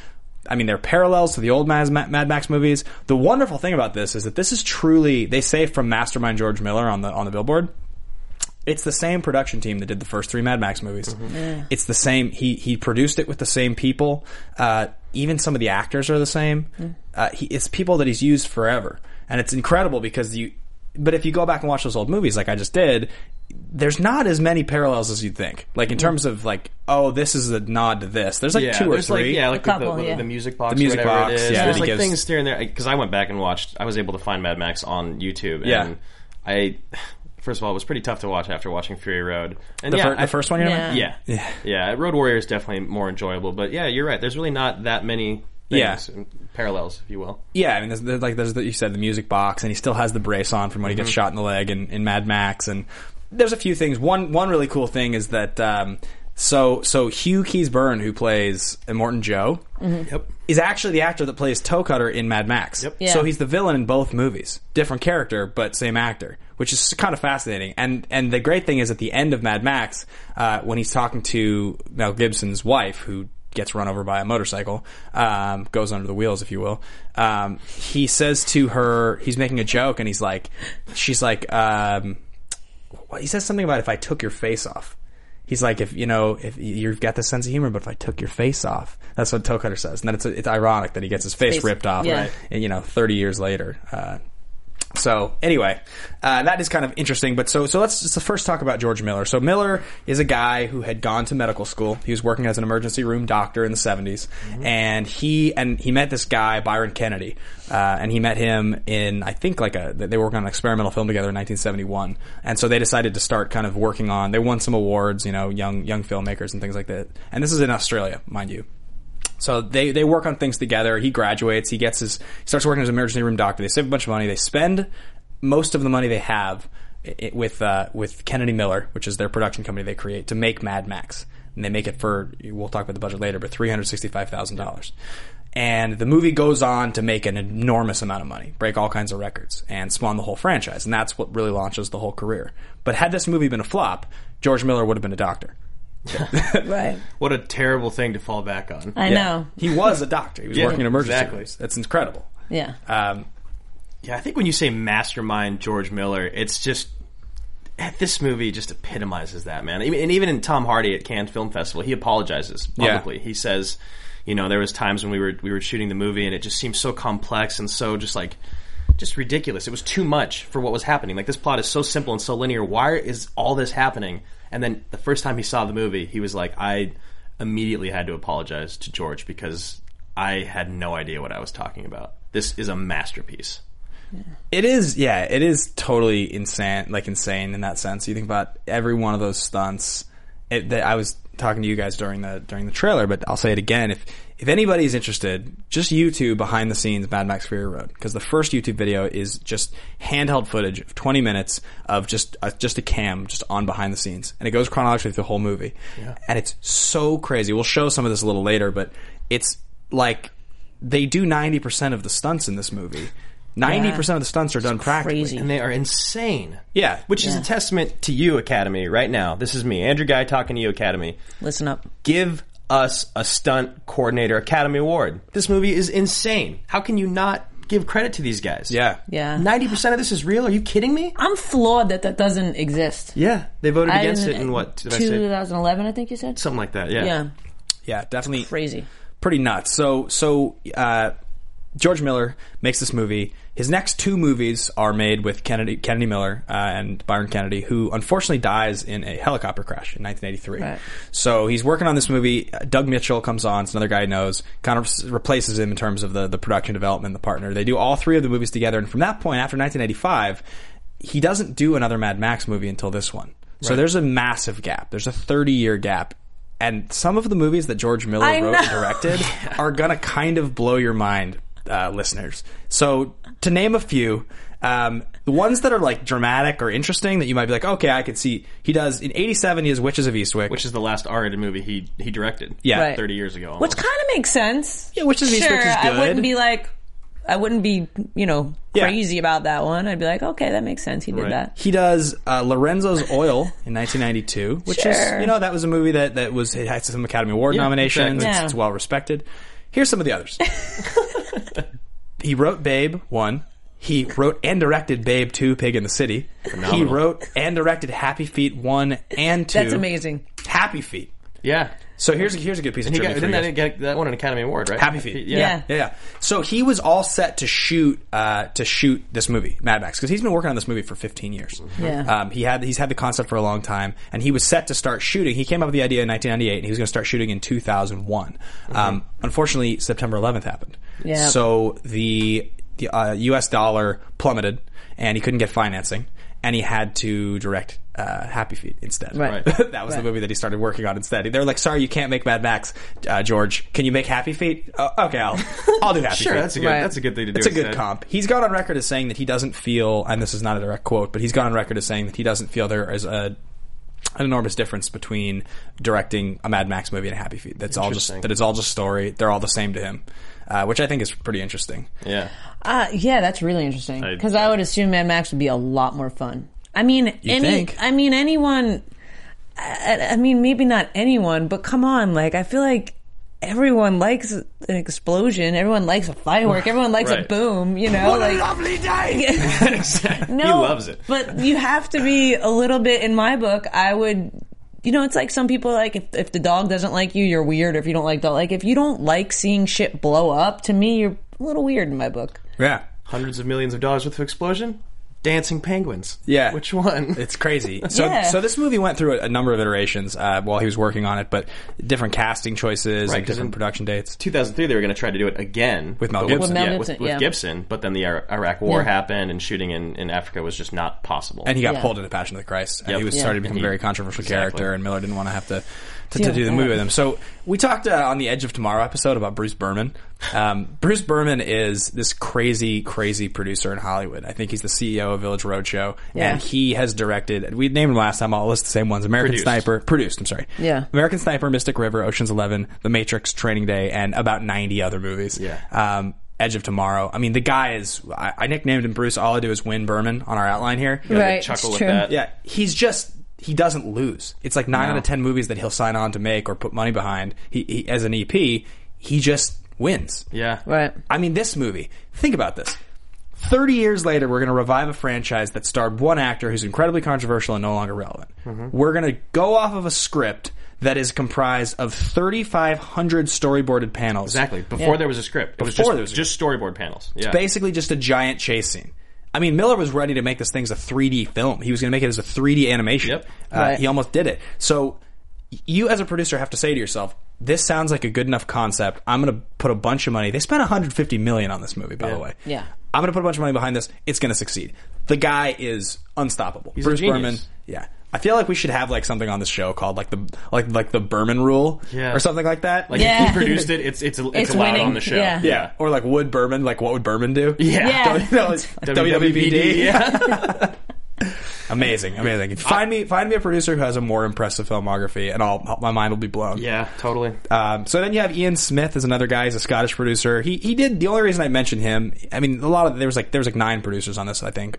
I mean, there are parallels to the old Mad Max movies. The wonderful thing about this is that this is truly, they say from Mastermind George Miller on the on the billboard. It's the same production team that did the first three Mad Max movies. Mm-hmm. Yeah. It's the same. He he produced it with the same people. Uh, even some of the actors are the same. Mm. Uh, he, it's people that he's used forever, and it's incredible because you. But if you go back and watch those old movies, like I just did, there's not as many parallels as you'd think. Like, in terms of, like, oh, this is a nod to this. There's, like, yeah, two or three. Like, yeah, like couple, the, the, yeah. the music box the music or whatever box, it is. Yeah, there's, like, gives... things here and there. Because I went back and watched... I was able to find Mad Max on YouTube. And yeah. I... First of all, it was pretty tough to watch after watching Fury Road. And the, yeah, fir- the I, first one? You yeah. yeah. Yeah. Yeah. Road Warrior is definitely more enjoyable. But, yeah, you're right. There's really not that many... things, yeah, parallels, if you will. Yeah, I mean, there's, there's like there's the, you said the music box, and he still has the brace on from when mm-hmm. he gets shot in the leg in, in Mad Max, and there's a few things. One one really cool thing is that um, so so Hugh Keys Byrne, who plays Immortan Joe, mm-hmm. yep. is actually the actor that plays Toe Cutter in Mad Max. Yep. Yeah. So he's the villain in both movies, different character but same actor, which is kind of fascinating. And and the great thing is at the end of Mad Max, uh, when he's talking to Mel Gibson's wife, who gets run over by a motorcycle, um, goes under the wheels, if you will. Um, he says to her, he's making a joke, and he's like, she's like, um, he says something about if I took your face off. He's like, if you know, if you've got this sense of humor, but if I took your face off, that's what Toe Cutter says. And then it's it's ironic that he gets his face, face ripped off, yeah. right? And you know, thirty years later. Uh, So anyway, uh, that is kind of interesting. But so so let's just first talk about George Miller. So Miller is a guy who had gone to medical school. He was working as an emergency room doctor in the seventies, mm-hmm. and he and he met this guy Byron Kennedy, uh, and he met him in I think like a they were working on an experimental film together in nineteen seventy-one, and so they decided to start kind of working on. They won some awards, you know, young young filmmakers and things like that. And this is in Australia, mind you. So they, they work on things together. He graduates. He gets his, he starts working as an emergency room doctor. They save a bunch of money. They spend most of the money they have with, uh, with Kennedy Miller, which is their production company they create to make Mad Max. And they make it for, we'll talk about the budget later, but three hundred sixty-five thousand dollars. And the movie goes on to make an enormous amount of money, break all kinds of records, and spawn the whole franchise. And that's what really launches the whole career. But had this movie been a flop, George Miller would have been a doctor. Right. What a terrible thing to fall back on. I yeah. know. He was a doctor. He was yeah, working in emergency exactly. rooms. That's incredible. Yeah. Um, yeah, I think when you say mastermind George Miller, it's just this movie just epitomizes that, man. And even in Tom Hardy at Cannes Film Festival, he apologizes publicly. Yeah. He says, you know, there was times when we were we were shooting the movie and it just seemed so complex and so just like just ridiculous. It was too much for what was happening. Like, this plot is so simple and so linear. Why is all this happening? And then the first time he saw the movie, he was like, I immediately had to apologize to George because I had no idea what I was talking about. This is a masterpiece. Yeah. It is, yeah, it is totally insane, like insane in that sense. You think about every one of those stunts. It, that I was talking to you guys during the during the trailer, but I'll say it again. If if anybody's interested, just YouTube behind the scenes Mad Max Fury Road, because the first YouTube video is just handheld footage of twenty minutes of just uh, just a cam just on behind the scenes, and it goes chronologically through the whole movie, yeah. and it's so crazy. We'll show some of this a little later, but it's like they do ninety percent of the stunts in this movie. Ninety yeah. percent of the stunts are done practically, and they are insane. Yeah, which yeah. is a testament to you, Academy, right now. This is me, Andrew Guy, talking to you, Academy. Listen up. Give us a stunt coordinator Academy Award. This movie is insane. How can you not give credit to these guys? Yeah, yeah. Ninety percent of this is real. Are you kidding me? I'm floored that that doesn't exist. Yeah, they voted I against it in what twenty eleven, I, I think you said something like that. Yeah, yeah, yeah definitely it's crazy, pretty nuts. So, so. uh George Miller makes this movie. His next two movies are made with Kennedy, Kennedy Miller uh, and Byron Kennedy, who unfortunately dies in a helicopter crash in nineteen eighty-three. Right. So he's working on this movie. Uh, Doug Mitchell comes on. It's another guy he knows. Kind of replaces him in terms of the, the production development, the partner. They do all three of the movies together. And from that point, after nineteen eighty-five, he doesn't do another Mad Max movie until this one. So right. there's a massive gap. There's a thirty-year gap. And some of the movies that George Miller I wrote know. and directed yeah. are going to kind of blow your mind. Uh, listeners. So to name a few, um, the ones that are like dramatic or interesting that you might be like, okay, I could see. He does in eighty-seven. He has Witches of Eastwick, which is the last R-rated movie he he directed. Yeah, right. thirty years ago, almost. Which kind of makes sense. Yeah, Witches of sure, Eastwick is good. I wouldn't be like, I wouldn't be you know crazy yeah. about that one. I'd be like, okay, that makes sense. He did right. that. He does uh, Lorenzo's Oil in nineteen ninety-two, which sure. is you know that was a movie that that was it had some Academy Award yeah, nominations. Exactly. It's, yeah. it's well respected. Here's some of the others. He wrote Babe one. He wrote and directed Babe two, Pig in the City. Phenomenal. He wrote and directed Happy Feet one and two. That's amazing. Happy Feet. Yeah. So here's a, here's a good piece and of trivia. Didn't that get that won an Academy Award, right? Happy Feet. Yeah. Yeah. yeah. yeah. So he was all set to shoot uh, to shoot this movie, Mad Max, because he's been working on this movie for fifteen years. Mm-hmm. Yeah. Um, he had he's had the concept for a long time, and he was set to start shooting. He came up with the idea in nineteen ninety-eight, and he was going to start shooting in two thousand one. Mm-hmm. Um, unfortunately, September eleventh happened. Yeah. So the the uh, U S dollar plummeted, and he couldn't get financing, and he had to direct uh, Happy Feet instead. Right. That was right. the movie that he started working on instead. They were like, sorry, you can't make Mad Max, uh, George. Can you make Happy Feet? Uh, okay, I'll I'll do Happy sure, Feet. Sure, that's, right. that's a good thing to do It's a good comp. He's gone on record as saying that he doesn't feel, and this is not a direct quote, but he's gone on record as saying that he doesn't feel there is a an enormous difference between directing a Mad Max movie and a Happy Feet. That's all just that it's all just story. They're all the same to him, uh, which I think is pretty interesting. Yeah, uh, yeah, that's really interesting because I, I would assume Mad Max would be a lot more fun. I mean, you any, think? I mean, anyone. I, I mean, maybe not anyone, but come on, like I feel like everyone likes an explosion. Everyone likes a firework. Everyone likes right. a boom. You know, what like, a lovely day. No, he loves it. But you have to be a little bit. In my book, I would. You know, it's like some people like if if the dog doesn't like you, you're weird. Or if you don't like dog, like if you don't like seeing shit blow up, to me, you're a little weird in my book. Yeah. Hundreds of millions of dollars worth of explosion? Dancing penguins. Yeah. Which one? It's crazy. So yeah. so this movie went through a, a number of iterations uh, while he was working on it, but different casting choices right, and different production dates. two thousand three, they were going to try to do it again. With Mel Gibson. With Mel Gibson, yeah, with, yeah. with Gibson, but then the Iraq War yeah. happened, and shooting in, in Africa was just not possible. And he got yeah. pulled into Passion of the Christ. And yep. he was yeah. started to become he, a very controversial exactly. character, and Miller didn't want to have to... To, to do the movie with him. So we talked uh, on the Edge of Tomorrow episode about Bruce Berman. Um, Bruce Berman is this crazy, crazy producer in Hollywood. I think he's the C E O of Village Roadshow. Yeah. And he has directed, we named him last time, I'll list the same ones. American produced. Sniper. Produced, I'm sorry. Yeah. American Sniper, Mystic River, Ocean's Eleven, The Matrix, Training Day, and about ninety other movies. Yeah. Um, Edge of Tomorrow. I mean, the guy is... I, I nicknamed him Bruce. All I do is win Berman on our outline here. Yeah, right. Chuckle with that. Yeah. He's just... He doesn't lose. It's like nine no. out of ten movies that he'll sign on to make or put money behind. He, he as an E P, he just wins. Yeah, right. I mean, this movie. Think about this. Thirty years later, we're going to revive a franchise that starred one actor who's incredibly controversial and no longer relevant. Mm-hmm. We're going to go off of a script that is comprised of thirty-five hundred storyboarded panels. Exactly. Before yeah. there was a script, it Before was just, there was a just storyboard panels. Yeah. It's basically just a giant chase scene. I mean, Miller was ready to make this thing as a three D film. He was going to make it as a three D animation. Yep. Uh, right. He almost did it. So you as a producer have to say to yourself, this sounds like a good enough concept. I'm going to put a bunch of money. They spent one hundred fifty million dollars on this movie, by yeah. the way. Yeah. I'm going to put a bunch of money behind this. It's going to succeed. The guy is unstoppable. He's Bruce a genius. Berman. Yeah. I feel like we should have like something on the show called like the like like the Berman Rule yeah. or something like that. Like yeah. if he produced it, it's it's, it's, it's allowed winning. On the show. Yeah. Yeah. yeah, or like would Berman like what would Berman do? Yeah, yeah. No, it's W W B D. Yeah. Amazing, amazing. Find me, find me a producer who has a more impressive filmography, and I'll my mind will be blown. Yeah, totally. Um, so then you have Ian Smith as another guy. He's a Scottish producer. He he did the only reason I mentioned him. I mean, a lot of there was like there was like nine producers on this, I think.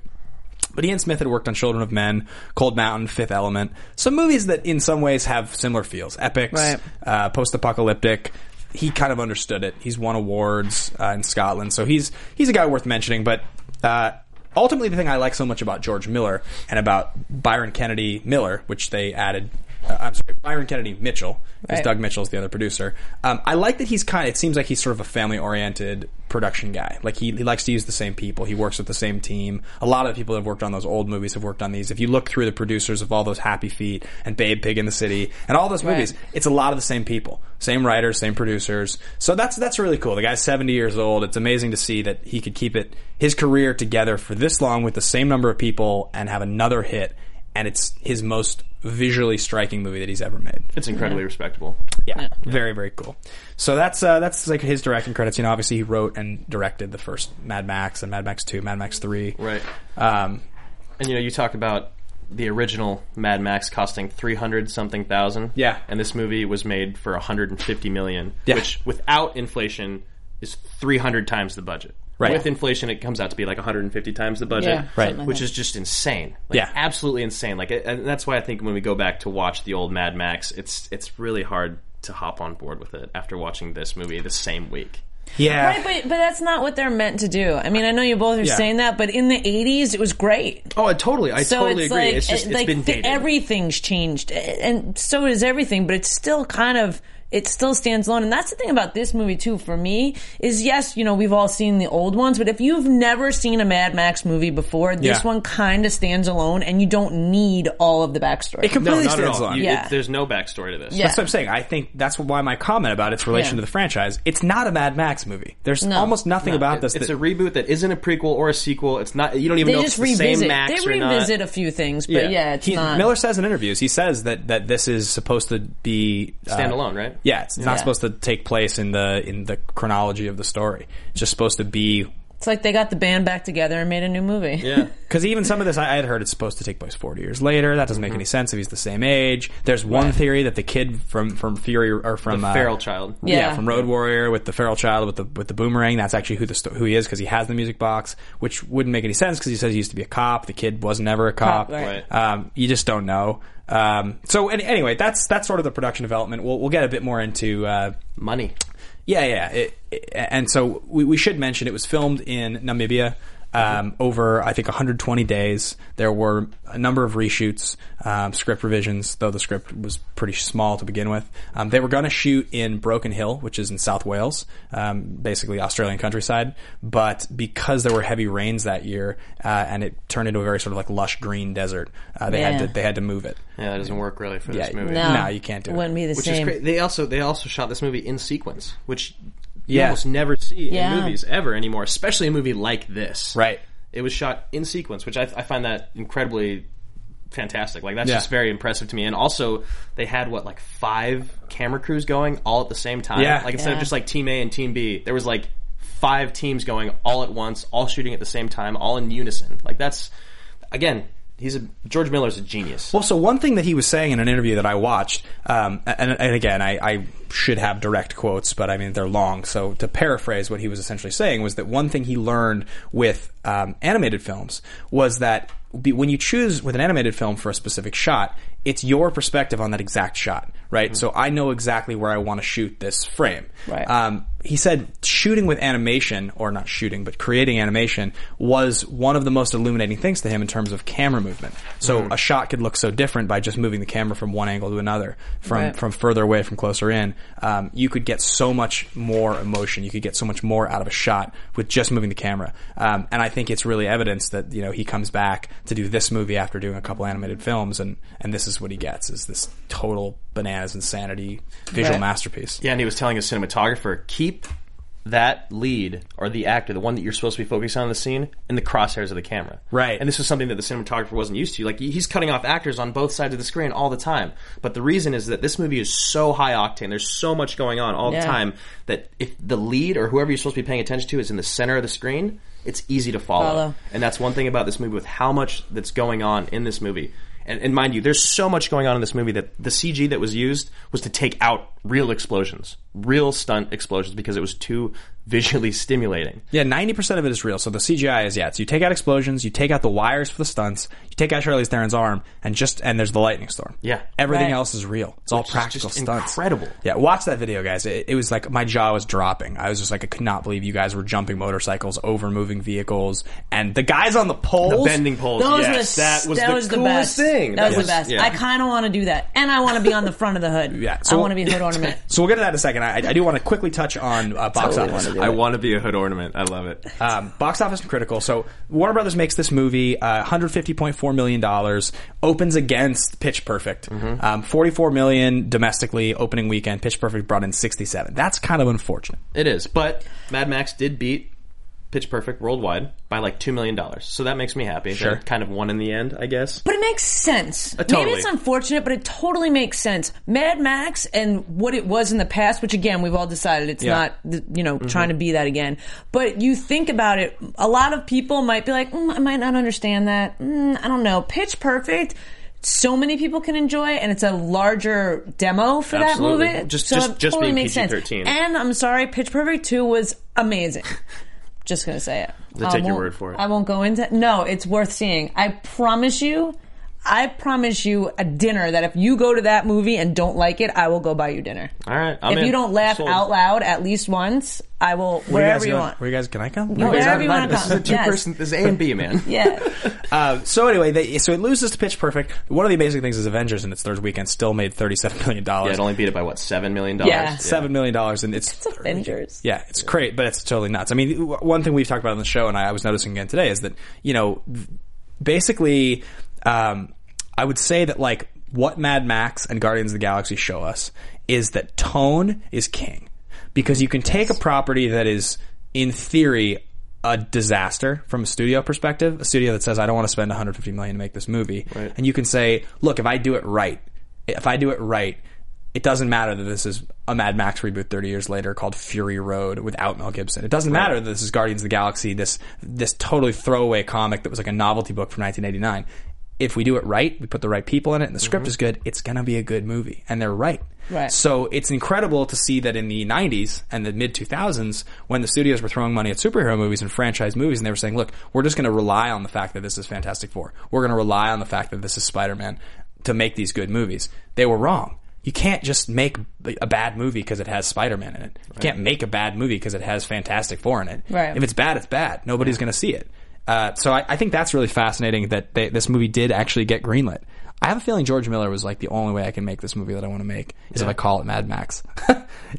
But Ian Smith had worked on Children of Men, Cold Mountain, Fifth Element. Some movies that in some ways have similar feels. Epics, right. uh, post-apocalyptic. He kind of understood it. He's won awards uh, in Scotland. So he's he's a guy worth mentioning. But uh, ultimately the thing I like so much about George Miller and about Byron Kennedy Miller, which they added... Uh, I'm sorry, Byron Kennedy Mitchell, because right. Doug Mitchell is the other producer. Um, I like that he's kind of, it seems like he's sort of a family-oriented production guy. Like, he, he likes to use the same people. He works with the same team. A lot of the people that have worked on those old movies have worked on these. If you look through the producers of all those Happy Feet and Babe, Pig in the City, and all those right. movies, it's a lot of the same people. Same writers, same producers. So that's that's really cool. The guy's seventy years old. It's amazing to see that he could keep it his career together for this long with the same number of people and have another hit. And it's his most visually striking movie that he's ever made. It's incredibly yeah. respectable. Yeah. yeah. Very, very cool. So that's uh, that's like his directing credits. You know, obviously he wrote and directed the first Mad Max and Mad Max two, Mad Max three. Right. Um, and, you know, you talk about the original Mad Max costing three hundred something thousand. Yeah. And this movie was made for one hundred fifty million dollars, yeah. which without inflation is three hundred times the budget. Right. With inflation, it comes out to be like one hundred fifty times the budget, yeah, right. which is just insane. Like, yeah, absolutely insane. Like, and that's why I think when we go back to watch the old Mad Max, it's it's really hard to hop on board with it after watching this movie the same week. Yeah, right, but but that's not what they're meant to do. I mean, I know you both are yeah. saying that, but in the eighties, it was great. Oh, I totally, I so totally it's agree. Like, it's just it's like been dated. Everything's changed, and so is everything. But it's still kind of. It still stands alone. And that's the thing about this movie, too, for me, is yes, you know, we've all seen the old ones, but if you've never seen a Mad Max movie before, this yeah. one kind of stands alone, and you don't need all of the backstory. It completely no, stands alone. You, yeah. it, there's no backstory to this. Yeah. That's what I'm saying. I think that's why my comment about its relation yeah. to the franchise, it's not a Mad Max movie. There's no. almost nothing no, about it, this. It's that, a reboot that isn't a prequel or a sequel. It's not, you don't even know if it's revisit. The same Max or not. They revisit a few things, but yeah, yeah it's he, not. Miller says in interviews, he says that, that this is supposed to be... Uh, standalone, right? Yeah, it's not yeah. supposed to take place in the in the chronology of the story. It's just supposed to be... It's like they got the band back together and made a new movie. Yeah. Because even some of this, I had heard it's supposed to take place forty years later. That doesn't make mm-hmm. any sense if he's the same age. There's one yeah. theory that the kid from, from Fury... or from The feral uh, child. Yeah. yeah, from Road Warrior with the feral child with the with the boomerang. That's actually who, the sto- who he is because he has the music box, which wouldn't make any sense because he says he used to be a cop. The kid was never a cop. cop right. Um, you just don't know. Um, so any, anyway, that's that's sort of the production development. We'll we'll get a bit more into uh, money. Yeah, yeah. It, it, and so we, we should mention it was filmed in Namibia. um, over, I think, one hundred twenty days. There were a number of reshoots, um, script revisions, though the script was pretty small to begin with. Um, they were going to shoot in Broken Hill, which is in South Wales, um, basically Australian countryside. But because there were heavy rains that year, uh, and it turned into a very sort of like lush green desert, uh, they yeah. had to they had to move it. Yeah, that doesn't work really for yeah, this movie. No, no, you can't do it. Wouldn't be the which same. Is cra- they also they also shot this movie in sequence, which you yeah. almost never see yeah. in movies ever anymore, especially a movie like this. Right. It was shot in sequence, which I, I find that incredibly fantastic. Like, that's yeah. just very impressive to me. And also, they had, what, like five camera crews going all at the same time? Yeah. Like, instead yeah. of just, like, Team A and Team B, there was, like, five teams going all at once, all shooting at the same time, all in unison. Like, that's, again... He's a George Miller's a genius. Well, so one thing that he was saying in an interview that I watched, um, and, and again, I, I should have direct quotes, but I mean they're long. So to paraphrase, what he was essentially saying was that one thing he learned with um, animated films was that when you choose with an animated film for a specific shot, it's your perspective on that exact shot, right? Mm-hmm. So I know exactly where I want to shoot this frame. Right. Um, he said shooting with animation, or not shooting, but creating animation, was one of the most illuminating things to him in terms of camera movement. So mm-hmm. a shot could look so different by just moving the camera from one angle to another, from, right. from further away, from closer in. Um, you could get so much more emotion. You could get so much more out of a shot with just moving the camera. Um, and I think it's really evidence that, you know, he comes back to do this movie after doing a couple animated films, and, and this is what he gets, is this total bananas insanity visual right. masterpiece. Yeah, and he was telling his cinematographer, keep that lead, or the actor, the one that you're supposed to be focused on in the scene, in the crosshairs of the camera. Right. And this was something that the cinematographer wasn't used to. Like, he's cutting off actors on both sides of the screen all the time. But the reason is that this movie is so high octane, there's so much going on all yeah. the time, that if the lead or whoever you're supposed to be paying attention to is in the center of the screen, it's easy to follow. follow. And that's one thing about this movie, with how much that's going on in this movie. And, and mind you, there's so much going on in this movie that the C G that was used was to take out real explosions, real stunt explosions, because it was too visually stimulating. Yeah, ninety percent of it is real. So the C G I is, yeah, so you take out explosions, you take out the wires for the stunts, you take out Charlize Theron's arm, and just and there's the lightning storm. Yeah. Everything right. else is real. It's all Which practical just stunts. Incredible. Yeah, watch that video, guys. It, it was like my jaw was dropping. I was just like, I could not believe you guys were jumping motorcycles over moving vehicles, and the guys on the poles. The bending poles, that yes. The, that was that the was coolest the best. Thing. That, that was, was the best. Yeah. I kind of want to do that, and I want to be on the front of the hood. Yeah. So I want to be a hood ornament. So we'll get to that in a second. I, I do want to quickly touch on uh, box totally office. I want to be a hood ornament. I love it. Um, box office and critical. So Warner Brothers makes this movie uh, one hundred fifty point four million dollars, opens against Pitch Perfect. Mm-hmm. Um, forty-four million dollars domestically opening weekend. Pitch Perfect brought in sixty-seven. That's kind of unfortunate. It is, but Mad Max did beat Pitch Perfect worldwide by like two million dollars. So that makes me happy. Sure. They're kind of won in the end, I guess. But it makes sense. Uh, totally. Maybe it's unfortunate, but it totally makes sense. Mad Max and what it was in the past, which again, we've all decided it's yeah. not, you know, mm-hmm. trying to be that again. But you think about it, a lot of people might be like, mm, I might not understand that. Mm, I don't know. Pitch Perfect, so many people can enjoy, and it's a larger demo for Absolutely. That movie. Just, so just, it just totally being P G thirteen. And I'm sorry, Pitch Perfect two was amazing. Just going to say it. I'll take your word for it. I won't go into it. No, it's worth seeing. I promise you, I promise you a dinner that if you go to that movie and don't like it, I will go buy you dinner. All right. I'm if in. You don't laugh Sold. Out loud at least once, I will, where wherever you, you want. Where you guys, can I come? No, wherever you want to come. This is a two-person, yes. This is A and B, man. Yeah. uh, so anyway, they, so it loses to Pitch Perfect. One of the amazing things is Avengers in its third weekend still made thirty-seven million dollars. Yeah, it only beat it by, what, seven million dollars? Yeah. yeah. seven million dollars. And it's, it's Avengers. Yeah, it's yeah. great, but it's totally nuts. I mean, one thing we've talked about on the show, and I, I was noticing again today, is that, you know, basically, um, I would say that, like, what Mad Max and Guardians of the Galaxy show us is that tone is king. Because you can take a property that is, in theory, a disaster from a studio perspective, a studio that says, I don't want to spend one hundred fifty million dollars to make this movie. Right. And you can say, look, if I do it right, if I do it right, it doesn't matter that this is a Mad Max reboot thirty years later called Fury Road without Mel Gibson. It doesn't right. matter that this is Guardians of the Galaxy, this this totally throwaway comic that was like a novelty book from nineteen eighty-nine. If we do it right, we put the right people in it, and the script mm-hmm. is good, it's going to be a good movie. And they're right. Right. So it's incredible to see that in the nineties and the mid two thousands, when the studios were throwing money at superhero movies and franchise movies, and they were saying, look, we're just going to rely on the fact that this is Fantastic Four. We're going to rely on the fact that this is Spider-Man to make these good movies. They were wrong. You can't just make a bad movie because it has Spider-Man in it. You right. can't make a bad movie because it has Fantastic Four in it. Right. If it's bad, it's bad. Nobody's yeah. going to see it. Uh, so I, I think that's really fascinating that they, this movie did actually get greenlit. I have a feeling George Miller was like, the only way I can make this movie that I want to make is yeah. if I call it Mad Max.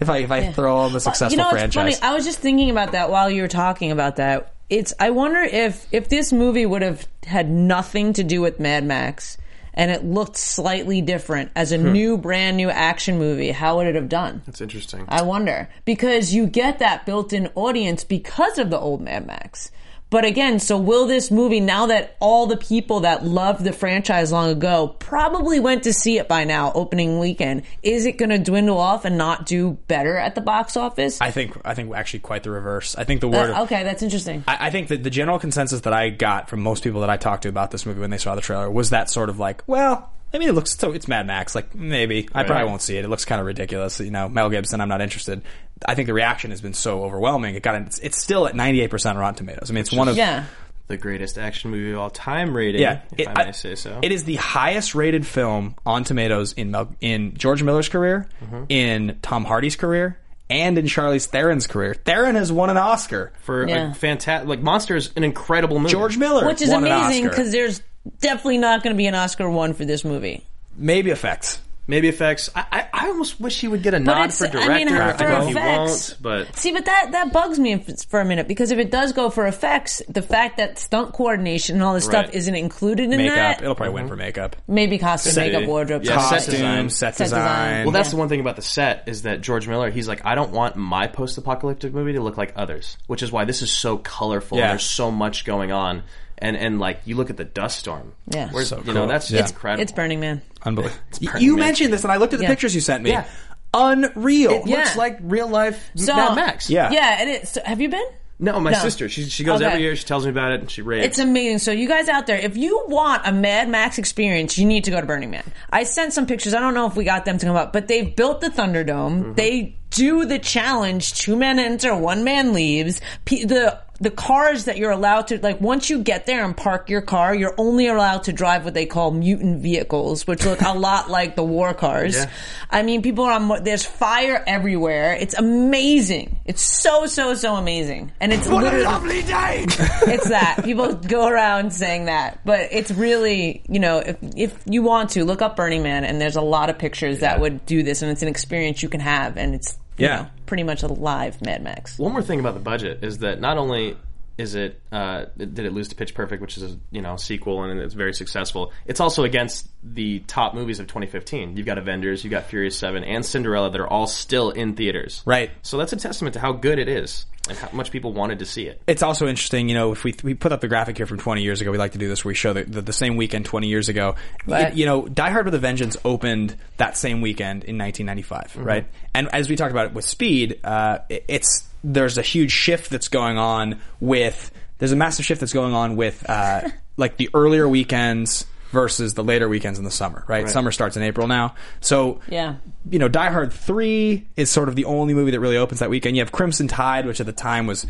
if I if I yeah. throw all the successful well, you know, franchise. It's funny. I was just thinking about that while you were talking about that. It's I wonder if if this movie would have had nothing to do with Mad Max and it looked slightly different as a hmm. new, brand new action movie, how would it have done? That's interesting. I wonder. Because you get that built-in audience because of the old Mad Max. But again, so will this movie, now that all the people that loved the franchise long ago probably went to see it by now, opening weekend, is it going to dwindle off and not do better at the box office? I think I think actually quite the reverse. I think the word... Uh, okay, that's interesting. I, I think that the general consensus that I got from most people that I talked to about this movie when they saw the trailer was that sort of like, well... I mean, it looks so. It's Mad Max. Like, maybe. I right. probably won't see it. It looks kind of ridiculous. You know, Mel Gibson, I'm not interested. I think the reaction has been so overwhelming. It got. It's, it's still at ninety-eight percent Rotten Tomatoes. I mean, it's, it's one just, of yeah. the greatest action movie of all time rating, yeah, if it, I may I, say so. It is the highest rated film on Tomatoes in Mel, in George Miller's career, mm-hmm. in Tom Hardy's career, and in Charlize Theron's career. Theron has won an Oscar. For yeah. a fantastic. Like, Monster is an incredible movie. George Miller Which is won amazing because there's. Definitely not going to be an Oscar one for this movie. Maybe effects. Maybe effects. I, I, I almost wish he would get a but nod for director. I mean, for he effects, won't, but see, but that, that bugs me for a minute because if it does go for effects, the fact that stunt coordination and all this right. stuff isn't included in makeup. That. It'll probably win for makeup. Maybe costume, set, makeup, wardrobe, yeah, set design, set design. design. Well, that's yeah. the one thing about the set is that George Miller, he's like, I don't want my post-apocalyptic movie to look like others, which is why this is so colorful. Yeah. There's so much going on. And, and like, you look at the dust storm. Yeah. Where's, so cool. You know, that's yeah. incredible. It's Burning Man. Unbelievable. Burning you Man. Mentioned this, and I looked at the yeah. pictures you sent me. Yeah. Unreal. It yeah. looks like real-life so, Mad Max. Yeah. Yeah, and it, so have you been? No, my no. sister. She she goes okay. every year. She tells me about it, and she raves. It's amazing. So you guys out there, if you want a Mad Max experience, you need to go to Burning Man. I sent some pictures. I don't know if we got them to come up, but they've built the Thunderdome. Mm-hmm. They do the challenge. Two men enter, one man leaves. P- the... The cars that you're allowed to, like, once you get there and park your car, you're only allowed to drive what they call mutant vehicles, which look a lot like the war cars. Yeah. I mean, people are on, there's fire everywhere. It's amazing. It's so, so, so amazing. And it's what a lovely day! It's that. People go around saying that. But it's really, you know, if, if you want to, look up Burning Man, and there's a lot of pictures yeah. that would do this, and it's an experience you can have, and it's, yeah. You know, pretty much a live Mad Max. One more thing about the budget is that not only is it uh, did it lose to Pitch Perfect, which is a you know sequel and it's very successful, it's also against the top movies of twenty fifteen. You've got Avengers, you've got Furious seven, and Cinderella that are all still in theaters. Right. So that's a testament to how good it is and how much people wanted to see it. It's also interesting, you know, if we we put up the graphic here from twenty years ago, we like to do this where we show the, the, the same weekend twenty years ago. It, you know, Die Hard with a Vengeance opened that same weekend in nineteen ninety-five, mm-hmm. right? And as we talked about it with Speed, uh, it, it's there's a huge shift that's going on with, there's a massive shift that's going on with, uh, like the earlier weekends versus the later weekends in the summer, right? right. Summer starts in April now. So, yeah. you know, Die Hard three is sort of the only movie that really opens that weekend. You have Crimson Tide, which at the time was,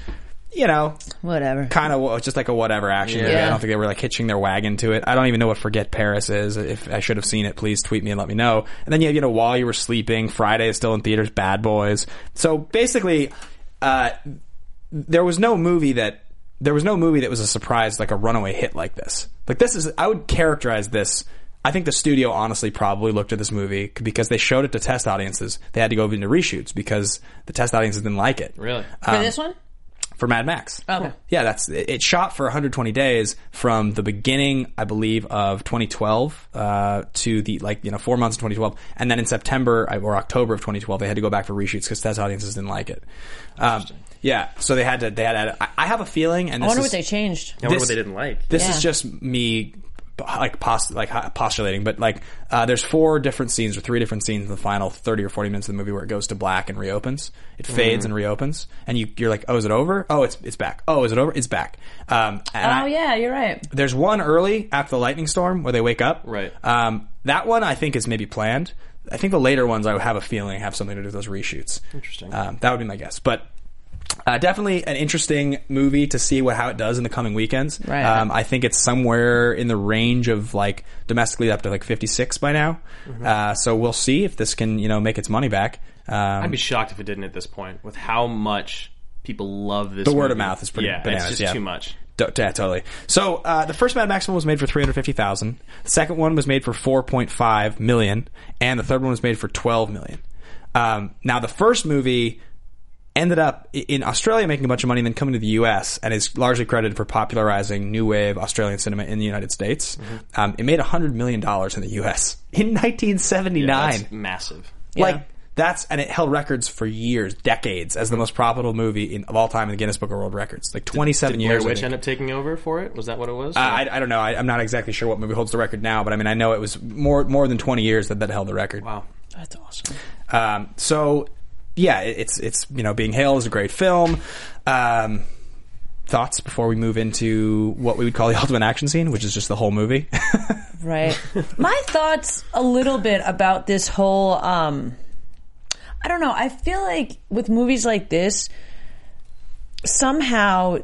you know, whatever, kind of just like a whatever action yeah. movie. I don't think they were like hitching their wagon to it. I don't even know what Forget Paris is. If I should have seen it, please tweet me and let me know. And then you have, you know, While You Were Sleeping, Friday is still in theaters, Bad Boys. So basically, uh, there was no movie that, There was no movie that was a surprise, like a runaway hit like this. Like this is, I would characterize this. I think the studio honestly probably looked at this movie because they showed it to test audiences. They had to go into reshoots because the test audiences didn't like it. Really? Um, for this one? For Mad Max. Okay. Yeah, that's it, it shot for one hundred twenty days from the beginning, I believe, of twenty twelve uh, to the like you know four months of twenty twelve, and then in September or October of twenty twelve, they had to go back for reshoots because test audiences didn't like it. Um, Yeah, so they had to. They had. To, I have a feeling, and this I wonder is, what they changed. This, I wonder what they didn't like. This yeah. is just me, like post, like postulating. But like, uh, there's four different scenes or three different scenes in the final thirty or forty minutes of the movie where it goes to black and reopens. It fades mm. and reopens, and you, you're like, oh, is it over? Oh, it's it's back. Oh, is it over? It's back. Um, oh I, yeah, you're right. There's one early after the lightning storm where they wake up. Right. Um, that one I think is maybe planned. I think the later ones I have a feeling have something to do with those reshoots. Interesting. Um, that would be my guess, but. Uh, definitely an interesting movie to see what how it does in the coming weekends. Right. Um, I think it's somewhere in the range of like domestically up to like fifty-six by now. Mm-hmm. Uh, so we'll see if this can you know make its money back. Um, I'd be shocked if it didn't at this point with how much people love this. The movie. Word of mouth is pretty. Yeah, bananas. It's just yeah. too much. Yeah, totally. So uh, the first Mad Max one was made for three hundred fifty thousand dollars. The second one was made for four point five million dollars, and the third one was made for twelve million dollars. Um, now, the first movie ended up in Australia making a bunch of money and then coming to the U S and is largely credited for popularizing new wave Australian cinema in the United States. Mm-hmm. Um, it made one hundred million dollars in the U S in nineteen seventy-nine. Yeah, that's massive. Like, yeah. That's, and it held records for years, decades, as the most profitable movie in, of all time in the Guinness Book of World Records. Like twenty-seven did, did years. Did Blair Witch end up taking over for it? Was that what it was? Uh, I, I don't know. I, I'm not exactly sure what movie holds the record now, but I mean, I know it was more more than twenty years that that held the record. Wow, that's awesome. Um, so, yeah, it, it's it's you know being hailed as a great film. Um, thoughts before we move into what we would call the ultimate action scene, which is just the whole movie. Right. My thoughts a little bit about this whole. Um, I don't know. I feel like with movies like this, somehow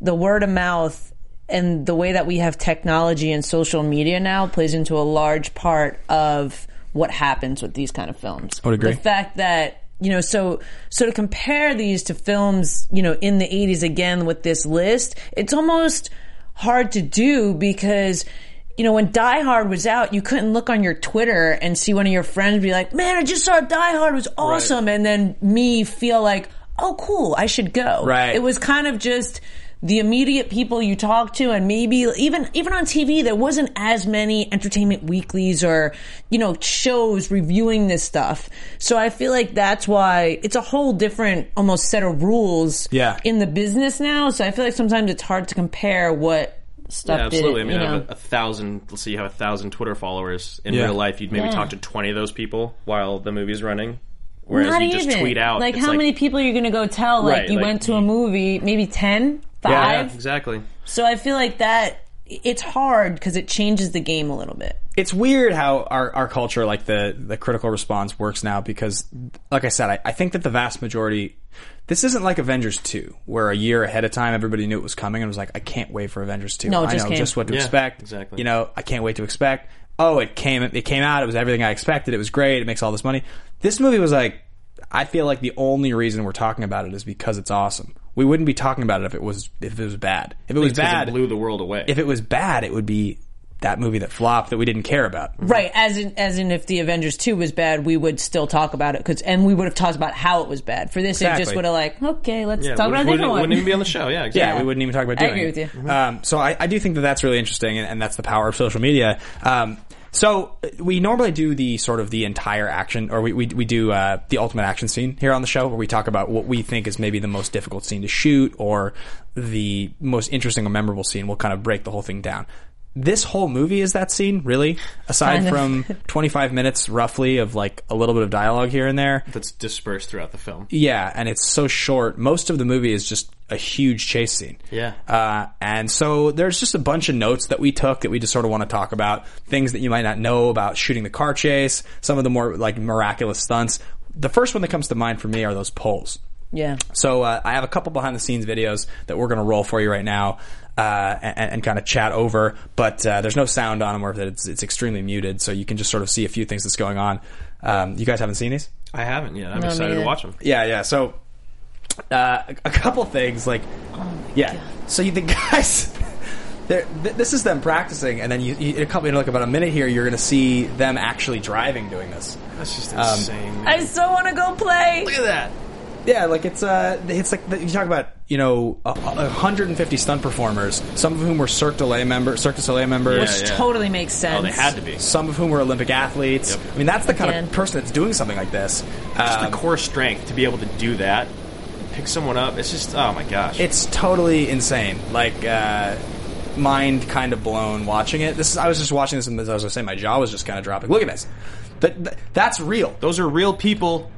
the word of mouth and the way that we have technology and social media now plays into a large part of what happens with these kind of films. I would agree. The fact that, you know, so so to compare these to films, you know, in the eighties again with this list, it's almost hard to do because... You know, when Die Hard was out, you couldn't look on your Twitter and see one of your friends be like, man, I just saw Die Hard, it was awesome. Right. And then me feel like, oh, cool, I should go. Right. It was kind of just the immediate people you talk to, and maybe even even on T V, there wasn't as many entertainment weeklies or, you know, shows reviewing this stuff. So I feel like that's why it's a whole different almost set of rules yeah. in the business now. So I feel like sometimes it's hard to compare what stuff yeah, absolutely. It, I mean, I have a, a thousand. Let's see, you have a thousand Twitter followers. In yeah. real life, you'd maybe yeah. talk to twenty of those people while the movie's running. Whereas Not you even. just tweet out, like how like, many people you're going to go tell? Like right, you like, went to a movie, maybe ten, five. Yeah, yeah, exactly. So I feel like that it's hard because it changes the game a little bit. It's weird how our, our culture, like the the critical response, works now because, like I said, I, I think that the vast majority. This isn't like Avengers two, where a year ahead of time everybody knew it was coming and was like, I can't wait for Avengers two. No, it just I know came. just what to yeah, expect. Exactly. You know, I can't wait to expect. Oh, it came it came out, it was everything I expected, it was great, it makes all this money. This movie was like, I feel like the only reason we're talking about it is because it's awesome. We wouldn't be talking about it if it was if it was bad. If it was bad, it blew the world away. If it was bad, it would be that movie that flopped that we didn't care about. Right, as in as in if the Avengers two was bad, we would still talk about it, cause, and we would have talked about how it was bad. For this, exactly. It just would have like, okay, let's yeah, talk about a different one. It wouldn't even be on the show, yeah, exactly. Yeah, we wouldn't even talk about doing it. I agree with you. Mm-hmm. Um, so I, I do think that that's really interesting, and, and that's the power of social media. Um, so we normally do the sort of the entire action, or we, we, we do uh, the ultimate action scene here on the show, where we talk about what we think is maybe the most difficult scene to shoot, or the most interesting or memorable scene. We'll kind of break the whole thing down. This whole movie is that scene, really, aside from twenty-five minutes roughly of like a little bit of dialogue here and there that's dispersed throughout the film. Yeah, and it's so short. Most of the movie is just a huge chase scene. Yeah. Uh, and so there's just a bunch of notes that we took that we just sort of want to talk about, things that you might not know about shooting the car chase, some of the more like miraculous stunts. The first one that comes to mind for me are those poles. Yeah. So uh, I have a couple behind the scenes videos that we're going to roll for you right now. Uh, and, and kind of chat over, but uh, there's no sound on them, or that it's, it's extremely muted, so you can just sort of see a few things that's going on. Um, you guys haven't seen these? I haven't yet. I'm no, excited to watch them. Yeah, yeah. So uh, a, a couple things, like, oh yeah. God. So you think, guys, th- this is them practicing, and then you, you, in a couple, in like about a minute here, you're going to see them actually driving doing this. That's just insane. Um, I so want to go play. Look at that. Yeah, like it's uh, it's like the, you talk about, you know, one hundred fifty stunt performers, some of whom were Cirque du Soleil members, Cirque du Soleil members, which yeah, yeah. totally makes sense. Oh, they had to be. Some of whom were Olympic athletes. Yep. I mean, that's the Again. kind of person that's doing something like this. Just um, the core strength to be able to do that, pick someone up. It's just, oh my gosh, it's totally insane. Like. Uh, mind kind of blown watching it. This is, I was just watching this, and as I was saying, my jaw was just kind of dropping. Look at this. That, that that's real. Those are real people.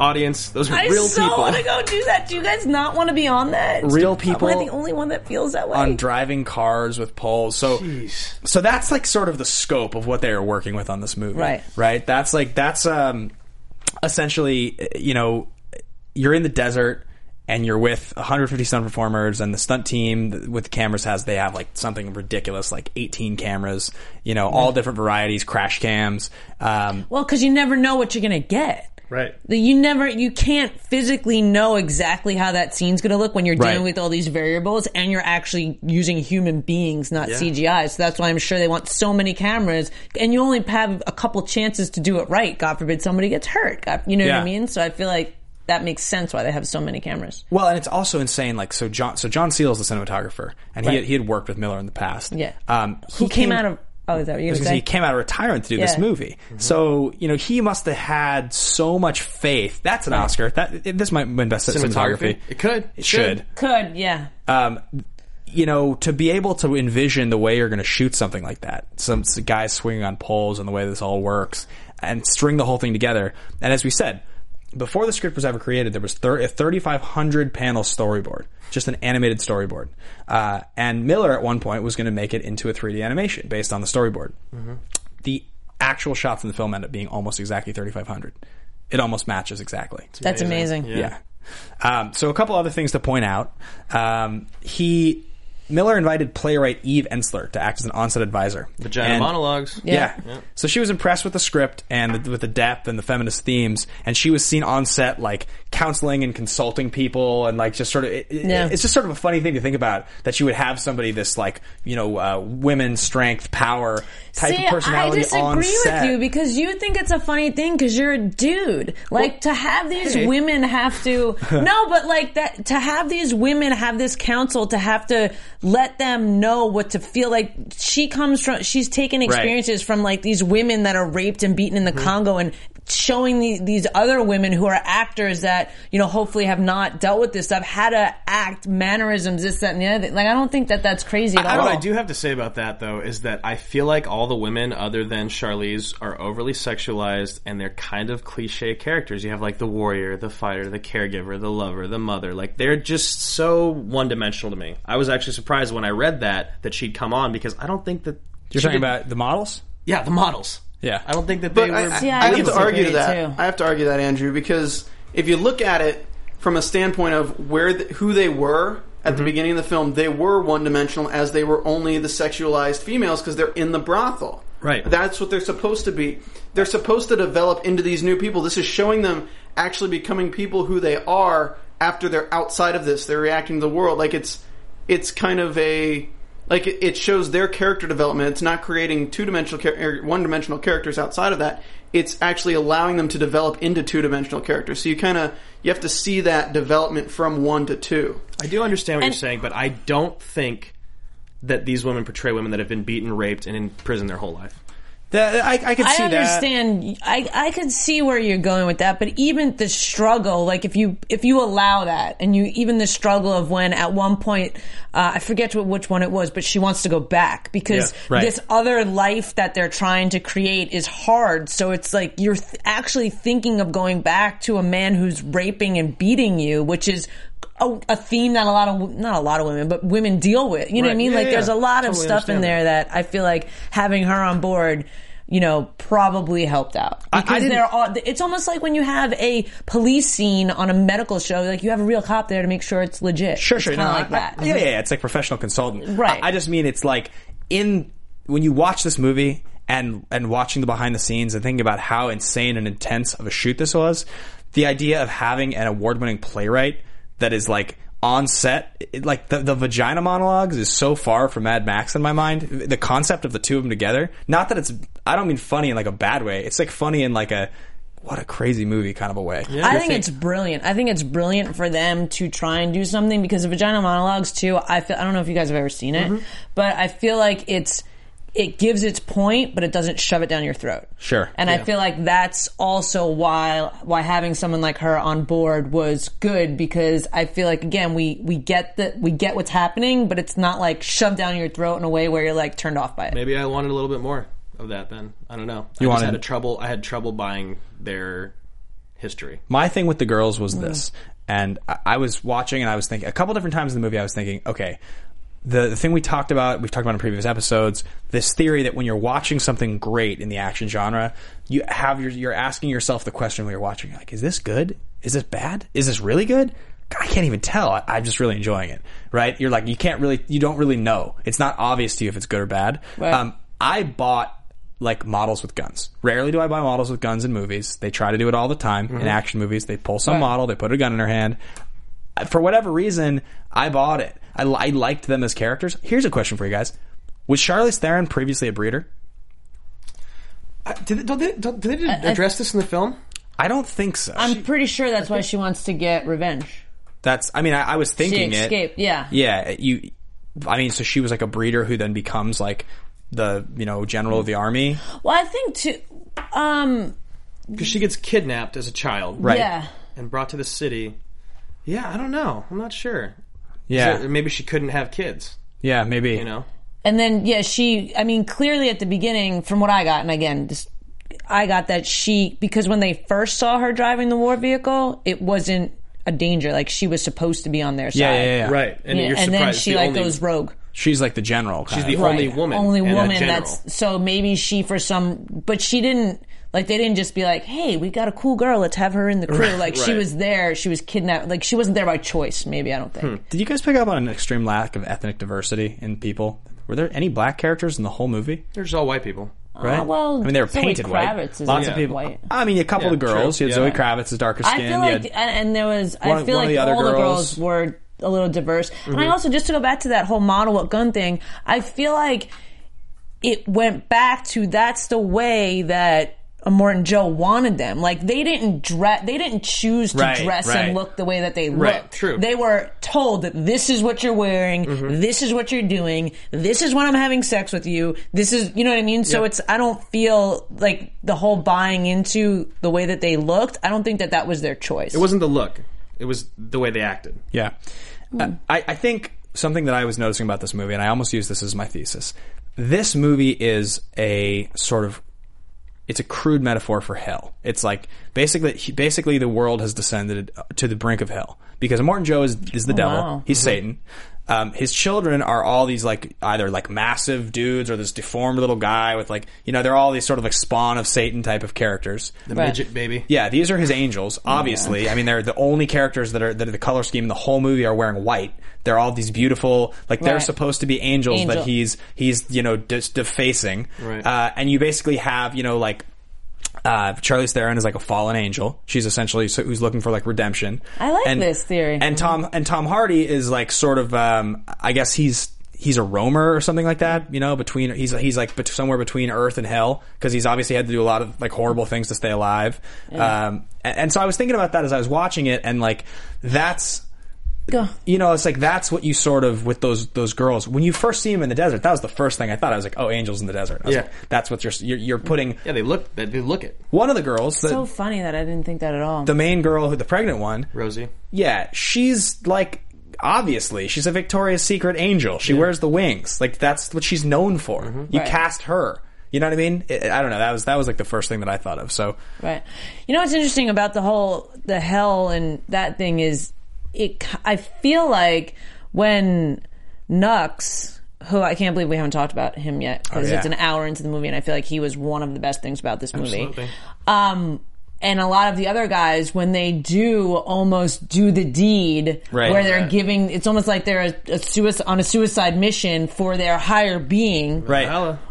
Audience, those are I real so people. I so want to go do that. Do you guys not want to be on that? Real people. Am I the only one that feels that way? On driving cars with poles. So, Jeez. so that's like sort of the scope of what they are working with on this movie, right? Right. That's like that's um, essentially, you know, you're in the desert and you're with one hundred fifty stunt performers, and the stunt team with the cameras has they have like something ridiculous, like eighteen cameras, you know, all different varieties, crash cams. Um, well, because you never know what you're gonna get. Right. You never, you can't physically know exactly how that scene's going to look when you're dealing right. with all these variables, and you're actually using human beings, not yeah. C G I. So that's why I'm sure they want so many cameras, and you only have a couple chances to do it right. God forbid somebody gets hurt. God, you know yeah. what I mean? So I feel like that makes sense why they have so many cameras. Well, and it's also insane. Like, so John, so John Seal is the cinematographer, and right. he had, he had worked with Miller in the past. Yeah. Um, he Who came, came out of. Oh, is that what you're going to say? He came out of retirement to do yeah. this movie. Mm-hmm. So, you know, he must have had so much faith. That's an right. Oscar. That it, This might win Best Cinematography. Cinematography. It could. It should. Could, yeah. Um, you know, to be able to envision the way you're going to shoot something like that, some, some guys swinging on poles and the way this all works, and string the whole thing together. And as we said, before the script was ever created, there was thir- a thirty-five hundred panel storyboard, just an animated storyboard. Uh, and Miller at one point was going to make it into a three D animation based on the storyboard. Mm-hmm. The actual shots in the film end up being almost exactly thirty-five hundred. It almost matches exactly. That's amazing. That's amazing. Yeah. yeah. Um, so a couple other things to point out. Um, he... Miller invited playwright Eve Ensler to act as an on-set advisor. Vagina and, monologues. Yeah. Yeah. yeah. So she was impressed with the script and the, with the depth and the feminist themes, and she was seen on set, like, counseling and consulting people, and, like, just sort of... It, yeah. it, it's just sort of a funny thing to think about, that she would have somebody this, like, you know, uh, women, strength, power type See, of personality on set. See, I disagree with you, because you think it's a funny thing because you're a dude. Like, well, to have these hey. women have to... no, but, like, that to have these women have this counsel, to have to... let them know what to feel. Like, she comes from, she's taken experiences right. from, like, these women that are raped and beaten in the mm-hmm. Congo, and showing the, these other women who are actors that, you know, hopefully have not dealt with this stuff, how to act, mannerisms, this, that, and the other thing. Like, I don't think that that's crazy at I, all. What I do have to say about that, though, is that I feel like all the women other than Charlize are overly sexualized, and they're kind of cliche characters. You have, like, the warrior, the fighter, the caregiver, the lover, the mother. Like, they're just so one-dimensional to me. I was actually surprised Surprised when I read that that she'd come on, because I don't think that you're talking did. about the models. Yeah, the models. Yeah, I don't think that they but were. I, yeah, I, I have to argue to that. Too. I have to argue that, Andrew, because if you look at it from a standpoint of where the, who they were at mm-hmm. the beginning of the film, they were one dimensional, as they were only the sexualized females because they're in the brothel. Right. That's what they're supposed to be. They're supposed to develop into these new people. This is showing them actually becoming people who they are after they're outside of this. They're reacting to the world like it's. It's kind of a... Like, it shows their character development. It's not creating two-dimensional char- one-dimensional characters outside of that. It's actually allowing them to develop into two-dimensional characters. So you kind of... You have to see that development from one to two. I do understand what and, you're saying, but I don't think that these women portray women that have been beaten, raped, and in prison their whole life. That, I, I could see I understand. That. I I could see where you're going with that, but even the struggle, like if you if you allow that, and you even the struggle of when at one point, uh, I forget which one it was, but she wants to go back because yeah, right. this other life that they're trying to create is hard. So it's like you're th- actually thinking of going back to a man who's raping and beating you, which is. A, a theme that a lot of not a lot of women but women deal with, you know right. what I mean? Yeah, like yeah. there's a lot totally of stuff in there that. that I feel like having her on board, you know, probably helped out, because they're all, it's almost like when you have a police scene on a medical show, like you have a real cop there to make sure it's legit. Sure, it's sure, no, like I, that. I, yeah, yeah, it's like professional consultant. Right. I, I just mean it's like in when you watch this movie and and watching the behind the scenes and thinking about how insane and intense of a shoot this was, the idea of having an award-winning playwright. That is like on set, it, like the, the vagina monologues is so far from Mad Max in my mind. The concept of the two of them together, not that it's, I don't mean funny in like a bad way. It's like funny in like a, what a crazy movie kind of a way. Yeah. I think, think it's brilliant. I think it's brilliant for them to try and do something, because the vagina monologues too, I feel, I don't know if you guys have ever seen it, mm-hmm. but I feel like it's, it gives its point, but it doesn't shove it down your throat. Sure. And yeah. I feel like that's also why why having someone like her on board was good, because I feel like, again, we, we get the we get what's happening, but it's not like shoved down your throat in a way where you're like turned off by it. Maybe I wanted a little bit more of that then. I don't know. You I wanted... just had a trouble I had trouble buying their history. My thing with the girls was mm. this. And I, I was watching and I was thinking a couple different times in the movie I was thinking, okay, The, the thing we talked about, we've talked about in previous episodes, this theory that when you're watching something great in the action genre, you have your, you're asking yourself the question when you're watching, like, is this good? Is this bad? Is this really good? I can't even tell. I, I'm just really enjoying it, right? You're like, you can't really, you don't really know. It's not obvious to you if it's good or bad. Right. Um, I bought like models with guns. Rarely do I buy models with guns in movies. They try to do it all the time. Mm-hmm. In action movies, they pull some right. model, they put a gun in her hand. For whatever reason, I bought it. I, I liked them as characters. Here's a question for you guys. Was Charlize Theron previously a breeder? Uh, did, don't they, don't, did they address I, this in the film? I don't think so. I'm she, pretty sure that's why she wants to get revenge. That's. I mean, I, I was thinking she escaped, it. Yeah. Yeah. You. I mean, so she was like a breeder who then becomes like the, you know, general of the army. Well, I think too. Um, because she gets kidnapped as a child, right? Yeah. And brought to the city. Yeah, I don't know. I'm not sure. Yeah. So maybe she couldn't have kids. Yeah, maybe. You know. And then, yeah, she, I mean, clearly at the beginning, from what I got, and again, just, I got that she, because when they first saw her driving the war vehicle, it wasn't a danger. Like, she was supposed to be on their side. Yeah, yeah, yeah. Right. And, yeah. You're and then she, the like, only, goes rogue. She's, like, the general. She's the right. only woman. Only woman. That's so maybe she, for some, but she didn't, like, they didn't just be like, hey, we got a cool girl, let's have her in the crew. Right, like, right. She was there. She was kidnapped. Like, she wasn't there by choice, maybe, I don't think. Hmm. Did you guys pick up on an extreme lack of ethnic diversity in people? Were there any black characters in the whole movie? They're just all white people, right? Uh, well, I mean, they were painted Zoe white. Is Lots yeah. of people. White. I mean, a couple yeah, of girls. True. You had yeah. Zoe Kravitz is darker skinned. I feel like, and there was. One, I feel like the all girls. the girls were a little diverse. Mm-hmm. And I also, just to go back to that whole model with gun thing, I feel like it went back to that's the way that Immortan Joe wanted them. Like, they didn't dress, they didn't choose to right, dress right. and look the way that they looked. Right, true. They were told that this is what you're wearing, mm-hmm. this is what you're doing, this is when I'm having sex with you, this is, you know what I mean? So yep. it's, I don't feel like the whole buying into the way that they looked, I don't think that that was their choice. It wasn't the look. It was the way they acted. Yeah. Mm. Uh, I, I think something that I was noticing about this movie, and I almost used this as my thesis, this movie is a sort of it's a crude metaphor for hell. It's like, basically basically the world has descended to the brink of hell. Because Immortan Joe is, is the oh, devil. Wow. He's mm-hmm. Satan. Um, his children are all these, like, either, like, massive dudes or this deformed little guy with, like, you know, they're all these sort of, like, spawn of Satan type of characters. The right. midget baby. Yeah, these are his angels, obviously. Yeah. I mean, they're the only characters that are, that are the color scheme in the whole movie are wearing white. They're all these beautiful, like, right. they're supposed to be angels Angel. that he's, he's you know, just defacing. Right. Uh, and you basically have, you know, like, Uh, Charlize Theron is like a fallen angel. She's essentially so, who's looking for like redemption. I like and, this theory. And Tom and Tom Hardy is like sort of um, I guess he's he's a roamer or something like that. You know, between he's he's like bet- somewhere between Earth and Hell because he's obviously had to do a lot of like horrible things to stay alive. Yeah. Um, and, and so I was thinking about that as I was watching it, and like that's. Go. You know, it's like that's what you sort of with those those girls when you first see them in the desert. That was the first thing I thought. I was like, oh, angels in the desert. I was yeah, like, that's what you're, you're you're putting. Yeah, they look they look it. One of the girls. The, so funny that I didn't think that at all. The main girl, the pregnant one, Rosie. Yeah, she's like obviously she's a Victoria's Secret angel. She yeah. wears the wings. Like that's what she's known for. Mm-hmm. You right. cast her. You know what I mean? I don't know. That was that was like the first thing that I thought of. So right. You know what's interesting about the whole the hell and that thing is. It, I feel like when Nux, who I can't believe we haven't talked about him yet because oh, yeah. it's an hour into the movie, and I feel like he was one of the best things about this movie. Absolutely. Um, and a lot of the other guys, when they do almost do the deed, right. where they're right. giving, it's almost like they're a, a suicide, on a suicide mission for their higher being. Right.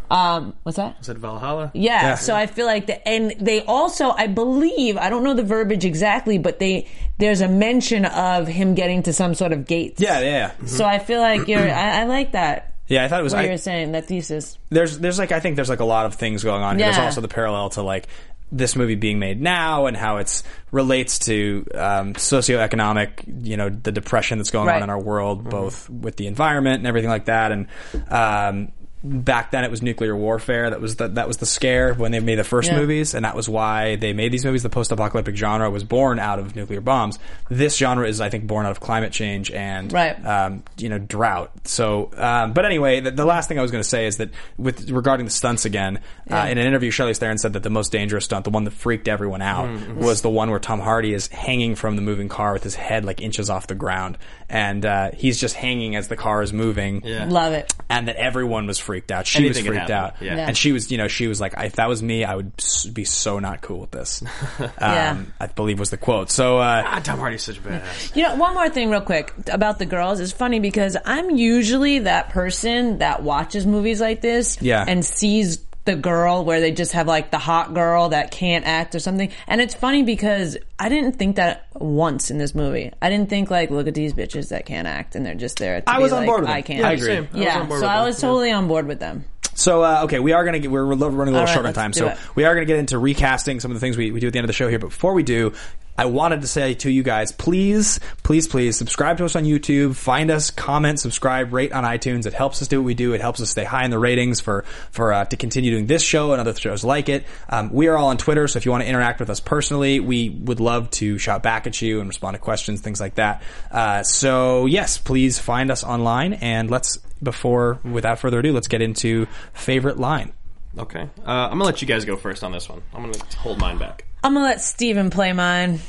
Um, what's that? I said Valhalla. Yeah, yeah. So I feel like the and they also, I believe, I don't know the verbiage exactly, but they there's a mention of him getting to some sort of gates. Yeah, yeah. yeah. Mm-hmm. So I feel like you're. I, I like that. Yeah, I thought it was. What I, you were saying that thesis. There's, there's like I think there's like a lot of things going on. Yeah. There's also the parallel to like this movie being made now and how it's relates to um, socioeconomic, you know, the depression that's going right. on in our world, mm-hmm. both with the environment and everything like that, and. Um, Back then, it was nuclear warfare. That was the, that was the scare when they made the first yeah. movies, and that was why they made these movies. The post-apocalyptic genre was born out of nuclear bombs. This genre is, I think, born out of climate change and right. um, you know, drought. So, um, but anyway, the, the last thing I was going to say is that with regarding the stunts again, yeah. uh, in an interview, Charlize Theron said that the most dangerous stunt, the one that freaked everyone out, mm-hmm. was the one where Tom Hardy is hanging from the moving car with his head like inches off the ground, and uh, he's just hanging as the car is moving. Yeah. Love it, and that everyone was. Freaked out. She Anything was freaked out, yeah. Yeah. and she was, you know, she was like, "If that was me, I would be so not cool with this." um, yeah. I believe was the quote. So uh, ah, Tom Hardy's such a badass. You know, one more thing, real quick, about the girls. It's funny because I'm usually that person that watches movies like this, yeah. and sees the girl, where they just have like the hot girl that can't act or something. And it's funny because I didn't think that once in this movie. I didn't think like, look at these bitches that can't act and they're just there to I be was on like, board with I can't. Yeah, I agree. I yeah, so I was them. totally yeah. on board with them. So, uh, okay, we are going to get, we're running a little right, short on time. So it. we are going to get into recasting some of the things we, we do at the end of the show here. But before we do, I wanted to say to you guys, please, please, please subscribe to us on YouTube. Find us, comment, subscribe, rate on iTunes. It helps us do what we do. It helps us stay high in the ratings for, for, uh, to continue doing this show and other shows like it. Um, we are all on Twitter. So if you want to interact with us personally, we would love to shout back at you and respond to questions, things like that. Uh, so yes, please find us online and let's, before, without further ado, let's get into favorite line. Okay. Uh, I'm going to let you guys go first on this one. I'm going to hold mine back. I'm going to let Steven play mine.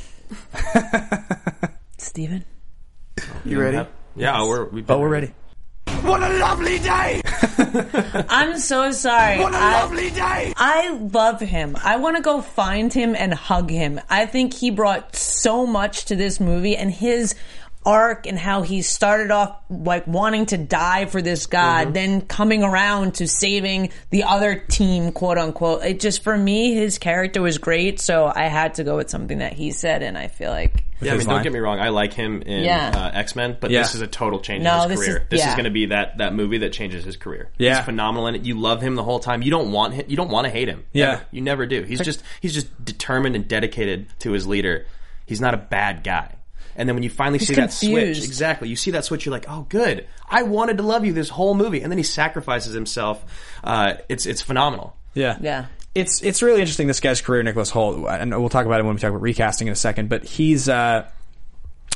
Steven? You ready? Yeah, we're, we've been oh, we're ready. What a lovely day! I'm so sorry. What a I, lovely day! I love him. I want to go find him and hug him. I think he brought so much to this movie, and his arc and how he started off like wanting to die for this god, mm-hmm. then coming around to saving the other team, quote unquote. It just, for me, his character was great, so I had to go with something that he said, and I feel like yeah, I mean, line. don't get me wrong, I like him in yeah. uh, X-Men, but yeah. this is a total change no, in his this career. Is, this yeah. is going to be that, that movie that changes his career. Yeah. He's phenomenal in it. You love him the whole time. You don't want him, you don't want to hate him. Yeah, ever. You never do. He's just he's just determined and dedicated to his leader. He's not a bad guy. And then when you finally He's see confused. that switch, exactly, you see that switch, you're like, oh, good. I wanted to love you this whole movie. And then he sacrifices himself. Uh, it's it's phenomenal. Yeah. Yeah. It's it's really interesting, this guy's career, Nicholas Hoult. And we'll talk about it when we talk about recasting in a second. But he's uh,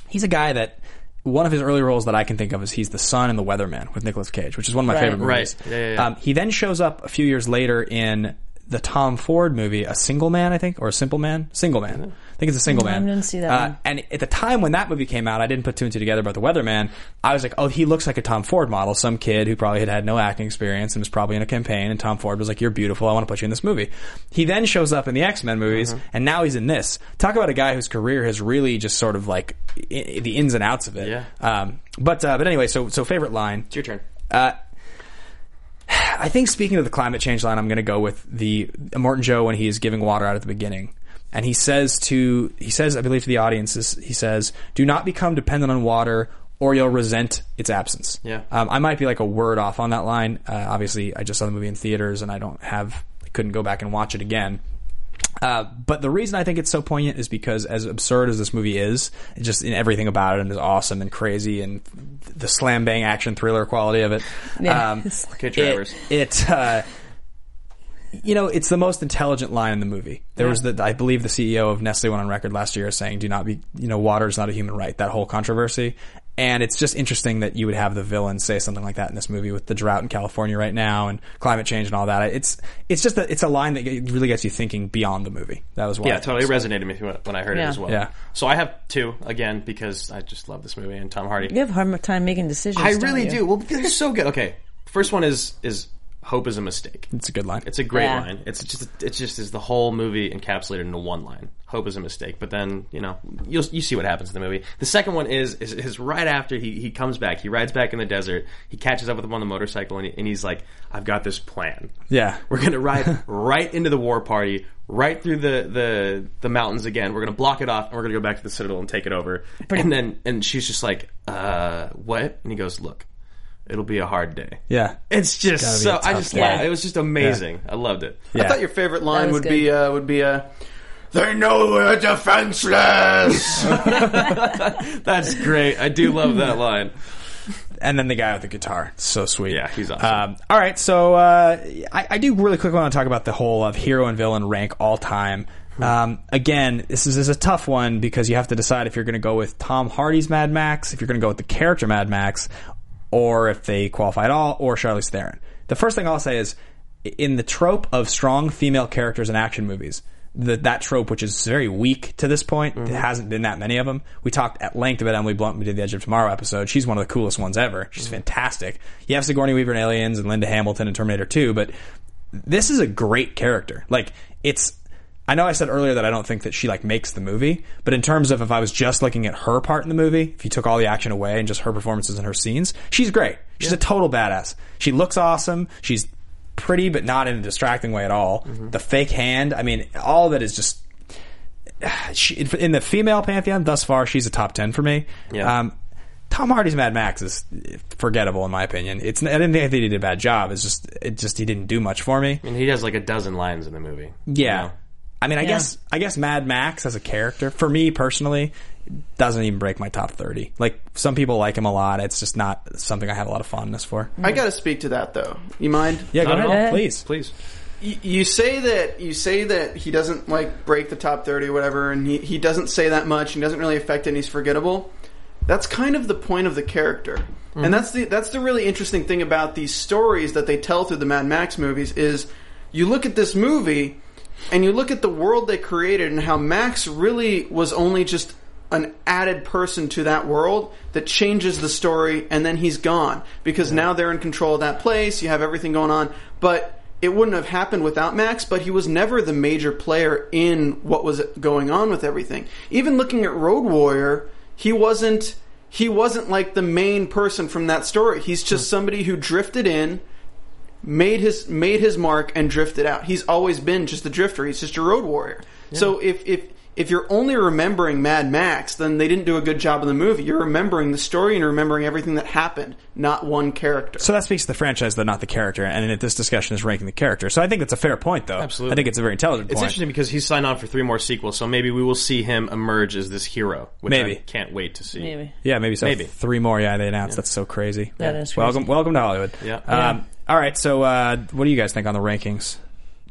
he's a guy that... One of his early roles that I can think of is he's the son in The Weatherman with Nicolas Cage, which is one of my right, favorite movies. Right. Yeah, yeah, yeah. Um, he then shows up a few years later in the Tom Ford movie, A Single Man, I think, or A Simple Man? Single Man. Mm-hmm. I think it's A Single Man. I didn't see that uh, one. And at the time when that movie came out, I didn't put two and two together about The Weatherman. I was like, oh, he looks like a Tom Ford model, some kid who probably had had no acting experience and was probably in a campaign, and Tom Ford was like, you're beautiful, I want to put you in this movie. He then shows up in the X-Men movies, mm-hmm. and now he's in this. Talk about a guy whose career has really just sort of like I- the ins and outs of it. Yeah. Um, but uh, but anyway, so so favorite line. It's your turn. Uh, I think speaking of the climate change line, I'm going to go with the Immortan Joe when he is giving water out at the beginning. And he says to, he says, I believe to the audience, he says, do not become dependent on water or you'll resent its absence. Yeah. Um, I might be like a word off on that line. Uh, obviously, I just saw the movie in theaters and I don't have, I couldn't go back and watch it again. Uh, but the reason I think it's so poignant is because as absurd as this movie is, just in everything about it and is awesome and crazy and the slam bang action thriller quality of it. Yeah. Um, Kid Travers. It, it uh, You know, it's the most intelligent line in the movie. There yeah. was the, I believe the C E O of Nestle went on record last year saying, do not be, you know, water is not a human right, that whole controversy. And it's just interesting that you would have the villain say something like that in this movie with the drought in California right now and climate change and all that. It's, it's just that it's a line that really gets you thinking beyond the movie. That was why. Yeah, totally. It resonated with me when I heard yeah. it as well. Yeah. So I have two, again, because I just love this movie and Tom Hardy. You have a hard time making decisions. I really you? do. Well, they're so good. Okay. First one is, is, hope is a mistake. It's a good line. It's a great yeah. line. It's just it's just is the whole movie encapsulated into one line. Hope is a mistake. But then, you know, you'll, you see what happens in the movie. The second one is is, is right after he, he comes back. He rides back in the desert. He catches up with him on the motorcycle, and, he, and he's like, I've got this plan. Yeah. We're going to ride right into the war party, right through the, the, the mountains again. We're going to block it off, and we're going to go back to the Citadel and take it over. Pretty- and then and she's just like, uh, what? And he goes, look. It'll be a hard day. Yeah. It's just it's so I just yeah. it was just amazing. Yeah. I loved it. Yeah. I thought your favorite line would good. be uh would be uh they know we're defenseless. That's great. I do love that line. And then the guy with the guitar. So sweet. Yeah, he's awesome. Um, all right, so uh I, I do really quickly want to talk about the whole of hero and villain rank all time. Um, again, this is, this is a tough one because you have to decide if you're going to go with Tom Hardy's Mad Max, if you're going to go with the character Mad Max, or if they qualify at all, or Charlize Theron. The first thing I'll say is, in the trope of strong female characters in action movies, the, that trope, which is very weak to this point, mm-hmm. there hasn't been that many of them. We talked at length about Emily Blunt when we did the Edge of Tomorrow episode. She's one of the coolest ones ever. She's mm-hmm. fantastic. You have Sigourney Weaver in Aliens and Linda Hamilton in Terminator two, but this is a great character. Like, it's... I know I said earlier that I don't think that she like makes the movie, but in terms of if I was just looking at her part in the movie, if you took all the action away and just her performances and her scenes, she's great. She's yeah. a total badass. She looks awesome. She's pretty, but not in a distracting way at all. Mm-hmm. The fake hand. I mean, all of it is just... She, in the female pantheon, thus far, she's a top ten for me. Yeah. Um, Tom Hardy's Mad Max is forgettable, in my opinion. It's I didn't think that he did a bad job. It's just, it just he didn't do much for me. I mean, he has like a dozen lines in the movie. Yeah. You know? I mean, I yeah. guess I guess Mad Max as a character, for me personally... doesn't even break my top thirty. Like, some people like him a lot. It's just not something I have a lot of fondness for. I gotta speak to that, though. You mind? Yeah, go ahead. Please, please. You, you say that you say that he doesn't, like, break the top thirty or whatever, and he, he doesn't say that much, and doesn't really affect it, and he's forgettable. That's kind of the point of the character. Mm-hmm. And that's the that's the really interesting thing about these stories that they tell through the Mad Max movies is you look at this movie, and you look at the world they created, and how Max really was only just... an added person to that world that changes the story, and then he's gone. Because yeah. now they're in control of that place, you have everything going on. But it wouldn't have happened without Max, but he was never the major player in what was going on with everything. Even looking at Road Warrior, he wasn't, he wasn't like the main person from that story. He's just hmm. somebody who drifted in, made his made his mark, and drifted out. He's always been just a drifter. He's just a Road Warrior. Yeah. So if... if If you're only remembering Mad Max, then they didn't do a good job in the movie. You're remembering the story and remembering everything that happened, not one character. So that speaks to the franchise, though, not the character. And this discussion is ranking the character. So I think that's a fair point, though. Absolutely. I think it's a very intelligent it's point. It's interesting because he's signed on for three more sequels, so maybe we will see him emerge as this hero, which maybe. I can't wait to see. Maybe. Yeah, maybe so. Maybe. Three more, yeah, they announced. Yeah. That's so crazy. That yeah. is crazy. Welcome, welcome to Hollywood. Yeah. Um, all right, so uh, what do you guys think on the rankings?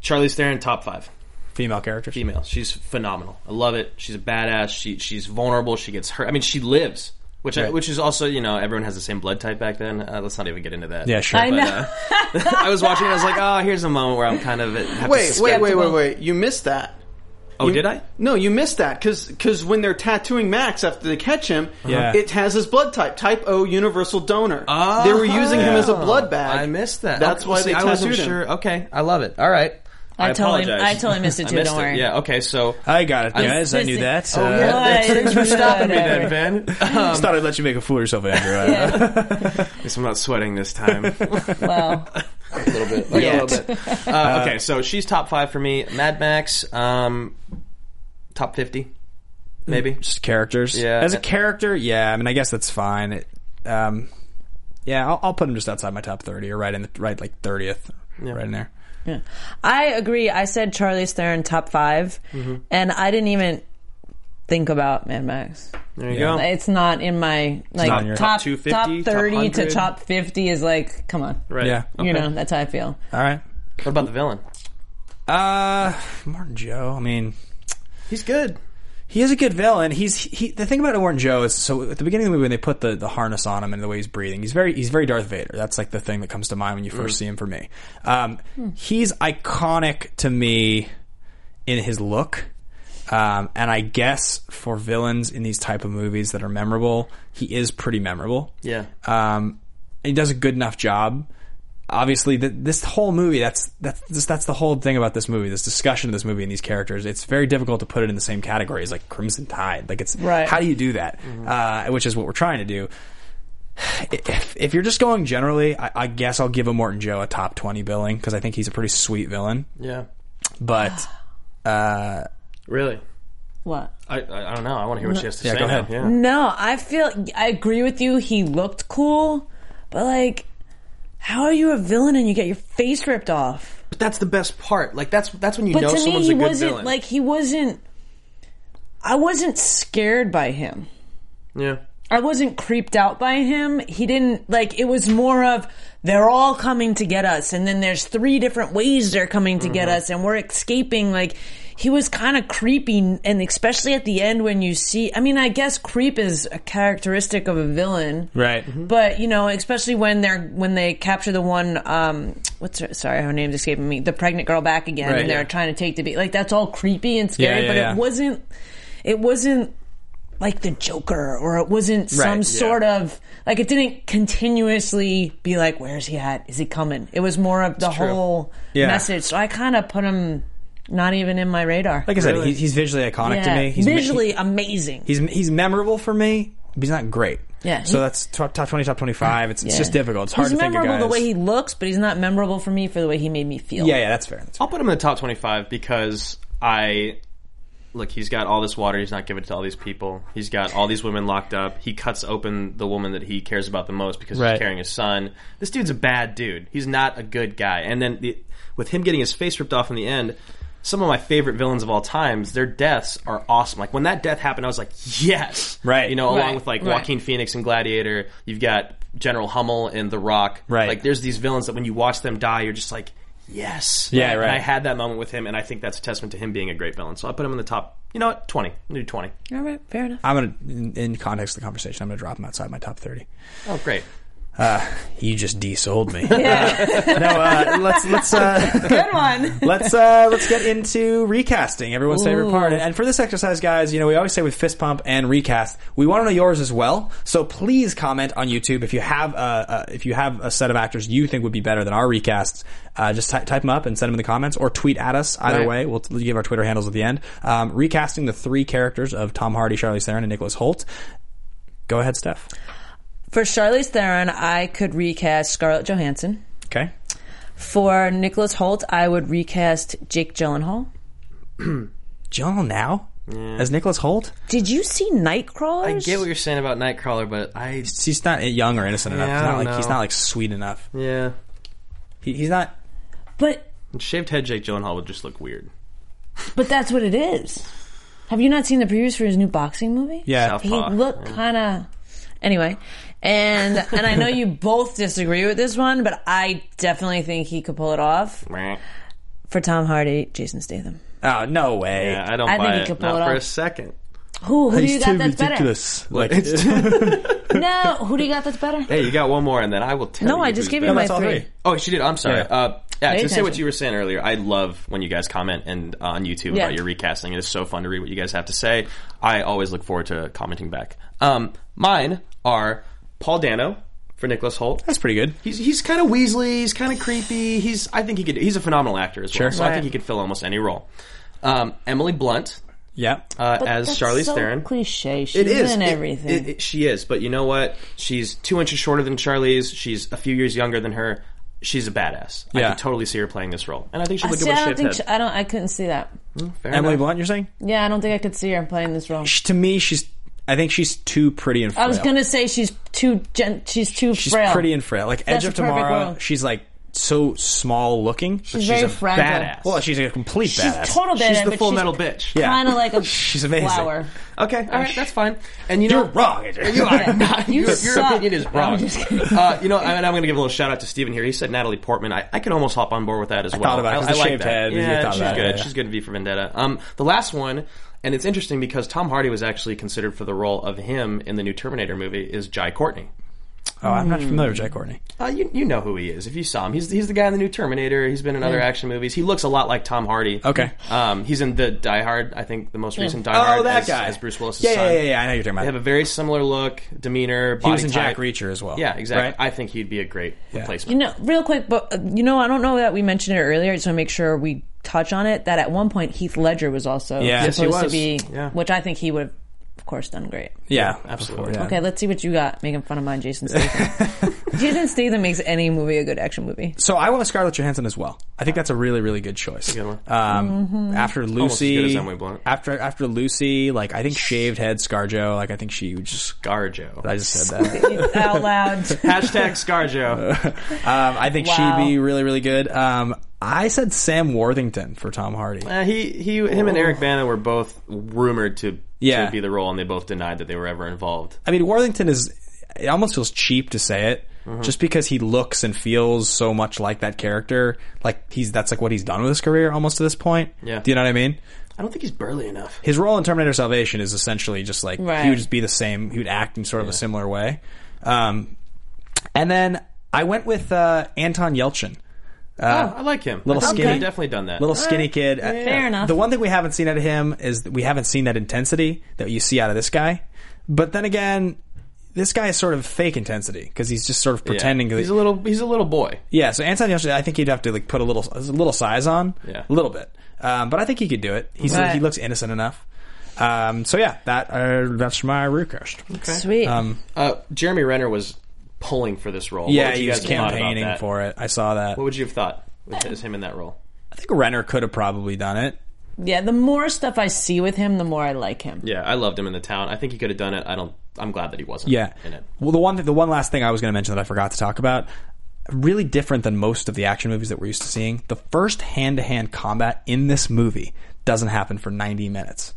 Charlize Theron, top five. Female characters? Female. She's phenomenal. I love it. She's a badass. She She's vulnerable. She gets hurt. I mean, she lives, which right. I, which is also, you know, everyone has the same blood type back then. Uh, let's not even get into that. Yeah, sure. I but, know. Uh, I was watching it. I was like, oh, here's a moment where I'm kind of... Have wait, to wait, wait, wait, wait. You missed that. Oh, you, did I? No, you missed that because when they're tattooing Max after they catch him, yeah. it has his blood type, type O universal donor. Oh, they were using yeah. him as a blood bag. I missed that. That's okay, why see, they tattooed I wasn't him. Sure. Okay, I love it. All right. I, I totally, I totally missed it too. Missed don't it. worry. Yeah. Okay. So I got it, guys. I, I knew that. Oh, uh, yeah. Thanks for stopping me, then, Ben. Um, Just thought I'd let you make a fool of yourself, Andrew. At least I'm not sweating this time. Well, a little bit. Like yeah. A little bit. Uh, okay. So she's top five for me. Mad Max, um, top fifty, maybe. Just characters. Yeah. As a character, yeah. I mean, I guess that's fine. It, um, yeah, I'll, I'll put him just outside my top thirty, or right in the right like thirtieth, yeah. right in there. Yeah. I agree. I said Charlize Theron top five, mm-hmm. and I didn't even think about Mad Max. There you yeah. go. It's not in my like not in top, top two fifty, top thirty top to top fifty is like, come on, right? Yeah, okay. You know that's how I feel. All right. What about the villain? Uh, Immortan Joe. I mean, he's good. He is a good villain. He's he. The thing about Immortan Joe is, so at the beginning of the movie when they put the, the harness on him and the way he's breathing, he's very he's very Darth Vader. That's like the thing that comes to mind when you first mm. see him for me. Um, mm. He's iconic to me in his look, um, and I guess for villains in these type of movies that are memorable, he is pretty memorable. Yeah, um, he does a good enough job. Obviously, the, this whole movie, that's that's just, that's the whole thing about this movie, this discussion of this movie and these characters. It's very difficult to put it in the same category as, like, Crimson Tide. Like, it's, right. how do you do that? Mm-hmm. Uh, which is what we're trying to do. If, if you're just going generally, I, I guess I'll give Immortan Joe a top twenty billing, because I think he's a pretty sweet villain. Yeah. But, uh... Really? What? I I don't know. I want to hear what she has to yeah, say. Go ahead. Yeah. No, I feel... I agree with you. He looked cool, but, like... How are you a villain and you get your face ripped off? But that's the best part. Like that's that's when you but know someone's a good villain. But to me, he wasn't villain. like he wasn't. I wasn't scared by him. Yeah. I wasn't creeped out by him. He didn't like. It was more of they're all coming to get us, and then there's three different ways they're coming to mm-hmm. get us, and we're escaping. Like he was kind of creepy, and especially at the end when you see. I mean, I guess creep is a characteristic of a villain, right? Mm-hmm. But you know, especially when they're when they capture the one. Um, what's her, sorry, her name's escaping me. The pregnant girl back again, right, and they're yeah. trying to take the beat. Like that's all creepy and scary, yeah, yeah, but yeah. it wasn't. It wasn't. Like the Joker, or it wasn't some right, yeah. sort of like it didn't continuously be like, where's he at? Is he coming? It was more of the it's whole yeah. message. So I kind of put him not even in my radar. Like I said, really? he's visually iconic yeah. to me. He's visually ma- he, amazing. He's he's memorable for me. But he's not great. Yeah. So he, that's top, top twenty, top twenty-five. It's, yeah. it's just difficult. It's hard he's to think of guys. He's memorable the way he looks, but he's not memorable for me for the way he made me feel. Yeah, yeah, that's fair. That's fair. I'll put him in the top twenty-five because I... Look, he's got all this water. He's not giving it to all these people. He's got all these women locked up. He cuts open the woman that he cares about the most because right. he's carrying his son. This dude's a bad dude. He's not a good guy. And then the, with him getting his face ripped off in the end... Some of my favorite villains of all times, their deaths are awesome. Like, when that death happened, I was like, yes! Right. You know, along right. with, like, right. Joaquin Phoenix in Gladiator, you've got General Hummel in The Rock. Right. Like, there's these villains that when you watch them die, you're just like, yes! Yeah, right. And I had that moment with him, and I think that's a testament to him being a great villain. So I put him in the top, you know what, twenty. I'm going to do twenty. All right, fair enough. I'm going to, in, in context of the conversation, I'm going to drop him outside my top thirty. Oh, great. Uh, you just de-sold me. Yeah. Uh, no, uh, let's let's uh, good one. Let's uh, let's get into recasting, everyone's Ooh. favorite part. And for this exercise, guys, you know we always say with fist pump and recast, we want to know yours as well. So please comment on YouTube if you have uh, uh, if you have a set of actors you think would be better than our recasts. Uh, just ty- type them up and send them in the comments, or tweet at us. Either right. way, we'll give our Twitter handles at the end. Um, recasting the three characters of Tom Hardy, Charlize Theron, and Nicholas Hoult. Go ahead, Steph. For Charlize Theron, I could recast Scarlett Johansson. Okay. For Nicholas Hoult, I would recast Jake Gyllenhaal. Gyllenhaal now? Yeah. As Nicholas Hoult? Did you see Nightcrawler? I get what you're saying about Nightcrawler, but I... He's not young or innocent yeah, enough. He's not, like, he's not, like, sweet enough. Yeah. He, he's not... But... Shaved head Jake Gyllenhaal would just look weird. But that's what it is. Have you not seen the previews for his new boxing movie? Yeah. Southpaw. He looked kind of... Anyway... And and I know you both disagree with this one, but I definitely think he could pull it off. For Tom Hardy, Jason Statham. Oh, no way. Yeah, I don't I buy think he it. Could pull Not it for off. a second. Who? Who He's do you got that's ridiculous. better? Like, it's too No, who do you got that's better? Hey, you got one more, and then I will tell no, you. No, I just gave you my three. three. Oh, she did. I'm sorry. Yeah. Uh, yeah, Pay to attention. Say what you were saying earlier, I love when you guys comment and uh, on YouTube yeah. about your recasting. It is so fun to read what you guys have to say. I always look forward to commenting back. Um, mine are... Paul Dano for Nicholas Hoult. That's pretty good. He's he's kind of Weasley. He's kind of creepy. He's I think he could. He's a phenomenal actor as well. Sure. So right. I think he could fill almost any role. Um, Emily Blunt. Yeah. Uh, as that's Charlize so Theron. Cliche. She's it is. in it, everything. It, it, she is. But you know what? She's two inches shorter than Charlize. She's a few years younger than her. She's a badass. Yeah. I could totally see her playing this role, and I think she would do a shit head. She, I don't. I couldn't see that. Mm, fair Emily enough. Blunt, you're saying? Yeah, I don't think I could see her playing this role. She, to me, she's. I think she's too pretty and frail. I was going to say she's too gen- she's too she's frail. She's pretty and frail. Like That's Edge of Tomorrow, world. she's like so small looking. She's, but she's very a fragile. badass. Well, she's a complete she's badass. She's total badass. She's the full metal bitch. Yeah. Kind of like a she's amazing. flower. Okay, all right, that's fine. And you know, you're wrong. You are not. You your, your opinion is wrong. Uh, you know, I mean, I'm going to give a little shout out to Steven here. He said Natalie Portman. I, I could almost hop on board with that as I well. Thought about it. I, I like that. Head. Yeah, yeah, she's good. It, yeah. She's good to be for Vendetta. Um, the last one. And it's interesting because Tom Hardy was actually considered for the role of him in the new Terminator movie is Jai Courtney. Oh, I'm not familiar with Jai Courtney. Uh, you you know who he is if you saw him. He's he's the guy in the new Terminator. He's been in other yeah. action movies. He looks a lot like Tom Hardy. Okay. Um, he's in the Die Hard. I think the most recent yeah. Die Hard. Oh, that as, guy as Bruce Willis's yeah, son. Yeah, yeah, yeah. I know you're talking about. They have a very similar look, demeanor. Body he was in type. Jack Reacher as well. Yeah, exactly. Right? I think he'd be a great yeah. replacement. You know, real quick, but uh, you know, I don't know that we mentioned it earlier. I just want to make sure we touch on it. That at one point Heath Ledger was also yeah. supposed yes, he was. to be, yeah. which I think he would. Of course, done great. Yeah, absolutely. Yeah. Okay, let's see what you got. Making fun of mine, Jason Statham. Jason Statham makes any movie a good action movie. So I want Scarlett Johansson as well. I think that's a really, really good choice. Good one. Um, mm-hmm. After Lucy, as good as Emily Blunt. After after Lucy, like I think shaved head ScarJo. Like I think she just ScarJo. I just said that out loud. Hashtag ScarJo. um, I think wow. she'd be really, really good. Um, I said Sam Worthington for Tom Hardy. Uh, he he, him, oh. and Eric Bana were both rumored to. Yeah. To be the role, and they both denied that they were ever involved. I mean, Worthington is... It almost feels cheap to say it, mm-hmm. just because he looks and feels so much like that character. Like, he's that's like what he's done with his career almost to this point. Yeah. Do you know what I mean? I don't think he's burly enough. His role in Terminator Salvation is essentially just like... Right. He would just be the same. He would act in sort of yeah. a similar way. Um, and then I went with uh, Anton Yelchin. Uh, oh, I like him. Little skinny, okay. definitely done that. Little skinny kid. Yeah. Fair enough. The one thing we haven't seen out of him is that we haven't seen that intensity that you see out of this guy. But then again, this guy is sort of fake intensity because he's just sort of pretending. Yeah. He's a little. He's a little boy. Yeah. So Anton Yelchin, I think he'd have to like put a little, a little size on. Yeah. A little bit. Um, but I think he could do it. He's right. He looks innocent enough. Um, so yeah, that uh, that's my root cast. Okay. Sweet. Um, uh, Jeremy Renner was pulling for this role. Yeah, he was campaigning for it. I saw that. What would you have thought with his, him in that role? I think Renner could have probably done it. Yeah, the more stuff I see with him, the more I like him. Yeah, I loved him in The Town. I think he could have done it. I don't. I'm glad that he wasn't. Yeah. In it. Well, the one th- the one last thing I was going to mention that I forgot to talk about. Really different than most of the action movies that we're used to seeing. The first hand-to-hand combat in this movie doesn't happen for ninety minutes.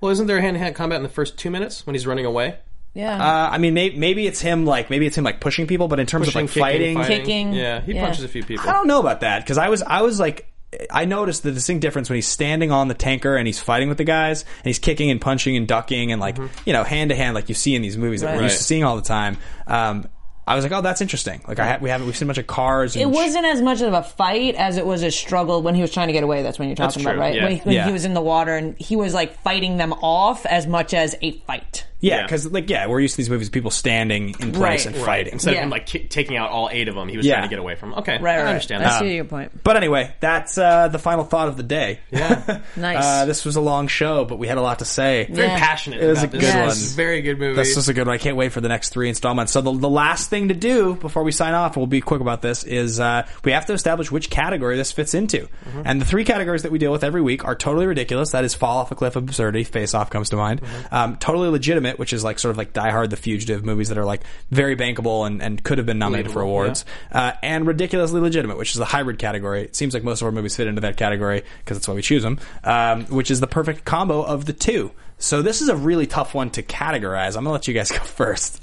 Well, isn't there hand-to-hand combat in the first two minutes when he's running away? Yeah. Uh, I mean, maybe, maybe it's him like maybe it's him like pushing people, but in terms pushing, of like kicking, fighting, kicking, yeah, he yeah. punches a few people. I don't know about that because I was I was like. I noticed the distinct difference when he's standing on the tanker and he's fighting with the guys and he's kicking and punching and ducking and like, mm-hmm. you know, hand to hand, like you see in these movies that right. we're used to seeing all the time. Um, I was like, oh, that's interesting. Like I ha- we haven't, we've seen a bunch of cars. And it wasn't sh- as much of a fight as it was a struggle when he was trying to get away. That's when you're talking about, right? Yeah. When, when yeah. he was in the water and he was like fighting them off as much as a fight. Yeah, because yeah. like yeah, we're used to these movies, people standing in place right, and right. fighting instead yeah. of him like k- taking out all eight of them. He was yeah. trying to get away from them. Okay, right, right, I understand. Right. that. I see your point. Um, but anyway, that's uh, the final thought of the day. Yeah, nice. Uh, this was a long show, but we had a lot to say. Yeah. Very passionate. It was about a this. good yes. one. This is a very good movie. This was a good one. I can't wait for the next three installments. So the, the last thing to do before we sign off, we'll be quick about this. Is uh, we have to establish which category this fits into, mm-hmm. and the three categories that we deal with every week are totally ridiculous. That is fall off a cliff, absurdity, face off comes to mind. Mm-hmm. Um, totally legitimate. Which is like sort of like Die Hard, The Fugitive, movies that are like very bankable and, and could have been nominated Relatable, for awards, yeah. uh, and ridiculously legitimate, which is the hybrid category. It seems like most of our movies fit into that category because that's why we choose them, um, which is the perfect combo of the two. So this is a really tough one to categorize. I'm going to let you guys go first.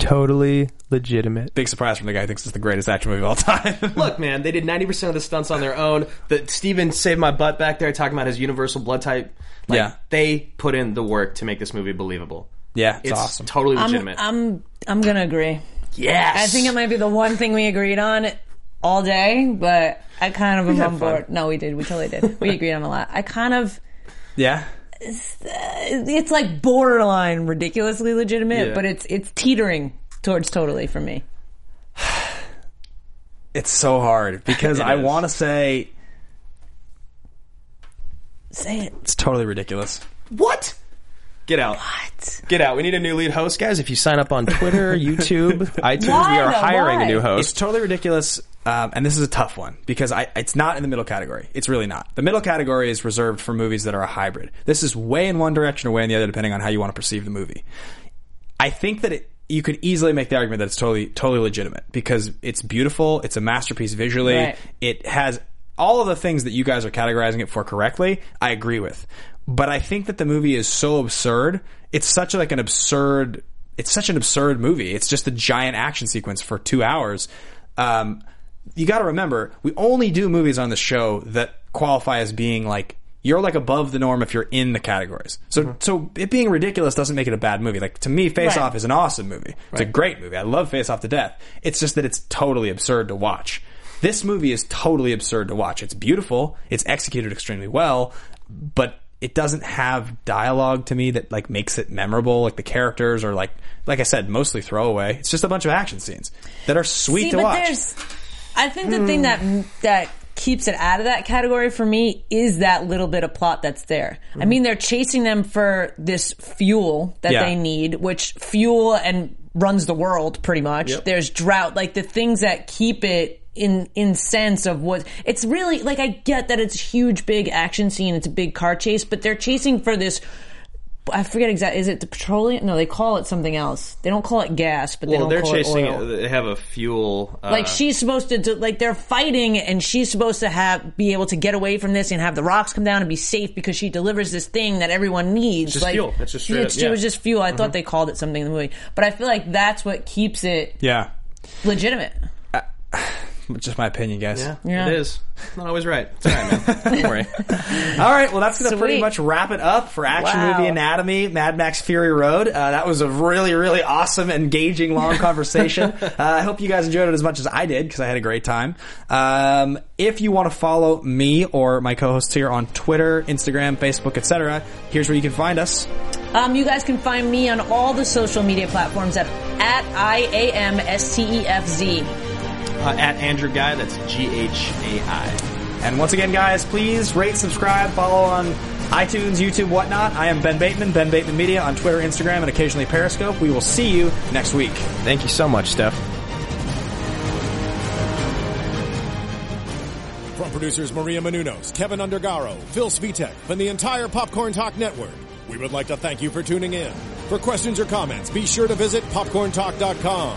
Totally legitimate. Big surprise from the guy who thinks it's the greatest action movie of all time. Look, man, they did ninety percent of the stunts on their own. The, Steven saved my butt back there talking about his universal blood type. Like, yeah. They put in the work to make this movie believable. Yeah, it's, it's awesome. Totally legitimate. I'm, I'm, I'm going to agree. Yes. I think it might be the one thing we agreed on all day, but I kind of am on board. No, we did. We totally did. We agreed on a lot. I kind of... Yeah. It's like borderline ridiculously legitimate, yeah. but it's it's teetering towards totally for me. It's so hard because I want to say, say it. It's totally ridiculous. What? Get out! What? Get out! We need a new lead host, guys. If you sign up on Twitter, YouTube, iTunes, why we are hiring why? a new host. It's totally ridiculous. Um, and this is a tough one because I, it's not in the middle category. It's really not. The middle category is reserved for movies that are a hybrid. This is way in one direction or way in the other, depending on how you want to perceive the movie. I think that it, you could easily make the argument that it's totally, totally legitimate because it's beautiful. It's a masterpiece visually. Right. It has all of the things that you guys are categorizing it for correctly. I agree with, but I think that the movie is so absurd. It's such like an absurd. It's such an absurd movie. It's just a giant action sequence for two hours. Um, You got to remember, we only do movies on the show that qualify as being like you're like above the norm if you're in the categories. So, mm-hmm. so it being ridiculous doesn't make it a bad movie. Like to me, Face right. Off is an awesome movie. It's right. a great movie. I love Face Off to death. It's just that it's totally absurd to watch. This movie is totally absurd to watch. It's beautiful. It's executed extremely well, but it doesn't have dialogue to me that like makes it memorable. Like the characters are like, like I said, mostly throwaway. It's just a bunch of action scenes that are sweet See, to but watch. There's- I think the thing that that keeps it out of that category for me is that little bit of plot that's there. Mm. I mean, they're chasing them for this fuel that yeah. they need, which fuel and runs the world pretty much. Yep. There's drought, like the things that keep it in in sense of what it's really like. I get that it's a huge, big action scene. It's a big car chase, but they're chasing for this. I forget exactly. Is it the petroleum? No, they call it something else. They don't call it gas, but they well, don't call it oil. Well, they're chasing it. They have a fuel... Uh, like, she's supposed to... Do, like, they're fighting, and she's supposed to have be able to get away from this and have the rocks come down and be safe because she delivers this thing that everyone needs. It's just like, fuel. It's just straight it's, up, yeah. It was just fuel. I mm-hmm. thought they called it something in the movie. But I feel like that's what keeps it... Yeah. Legitimate. Uh, just my opinion, guys. Yeah, yeah. It is. It's not always right. It's all right, man. Don't worry. All right. Well, that's going to pretty much wrap it up for Action wow. Movie Anatomy, Mad Max Fury Road. Uh, that was a really, really awesome, engaging, long conversation. uh, I hope you guys enjoyed it as much as I did because I had a great time. Um, if you want to follow me or my co-hosts here on Twitter, Instagram, Facebook, et cetera, here's where you can find us. Um, you guys can find me on all the social media platforms at, at I A M S T E F Z. Uh, at Andrew Guy, that's G H A I. And once again, guys, please rate, subscribe, follow on iTunes, YouTube, whatnot. I am Ben Bateman, Ben Bateman Media on Twitter, Instagram, and occasionally Periscope. We will see you next week. Thank you so much, Steph. From producers Maria Menounos, Kevin Undergaro, Phil Svitek, and the entire Popcorn Talk Network, we would like to thank you for tuning in. For questions or comments, be sure to visit popcorn talk dot com.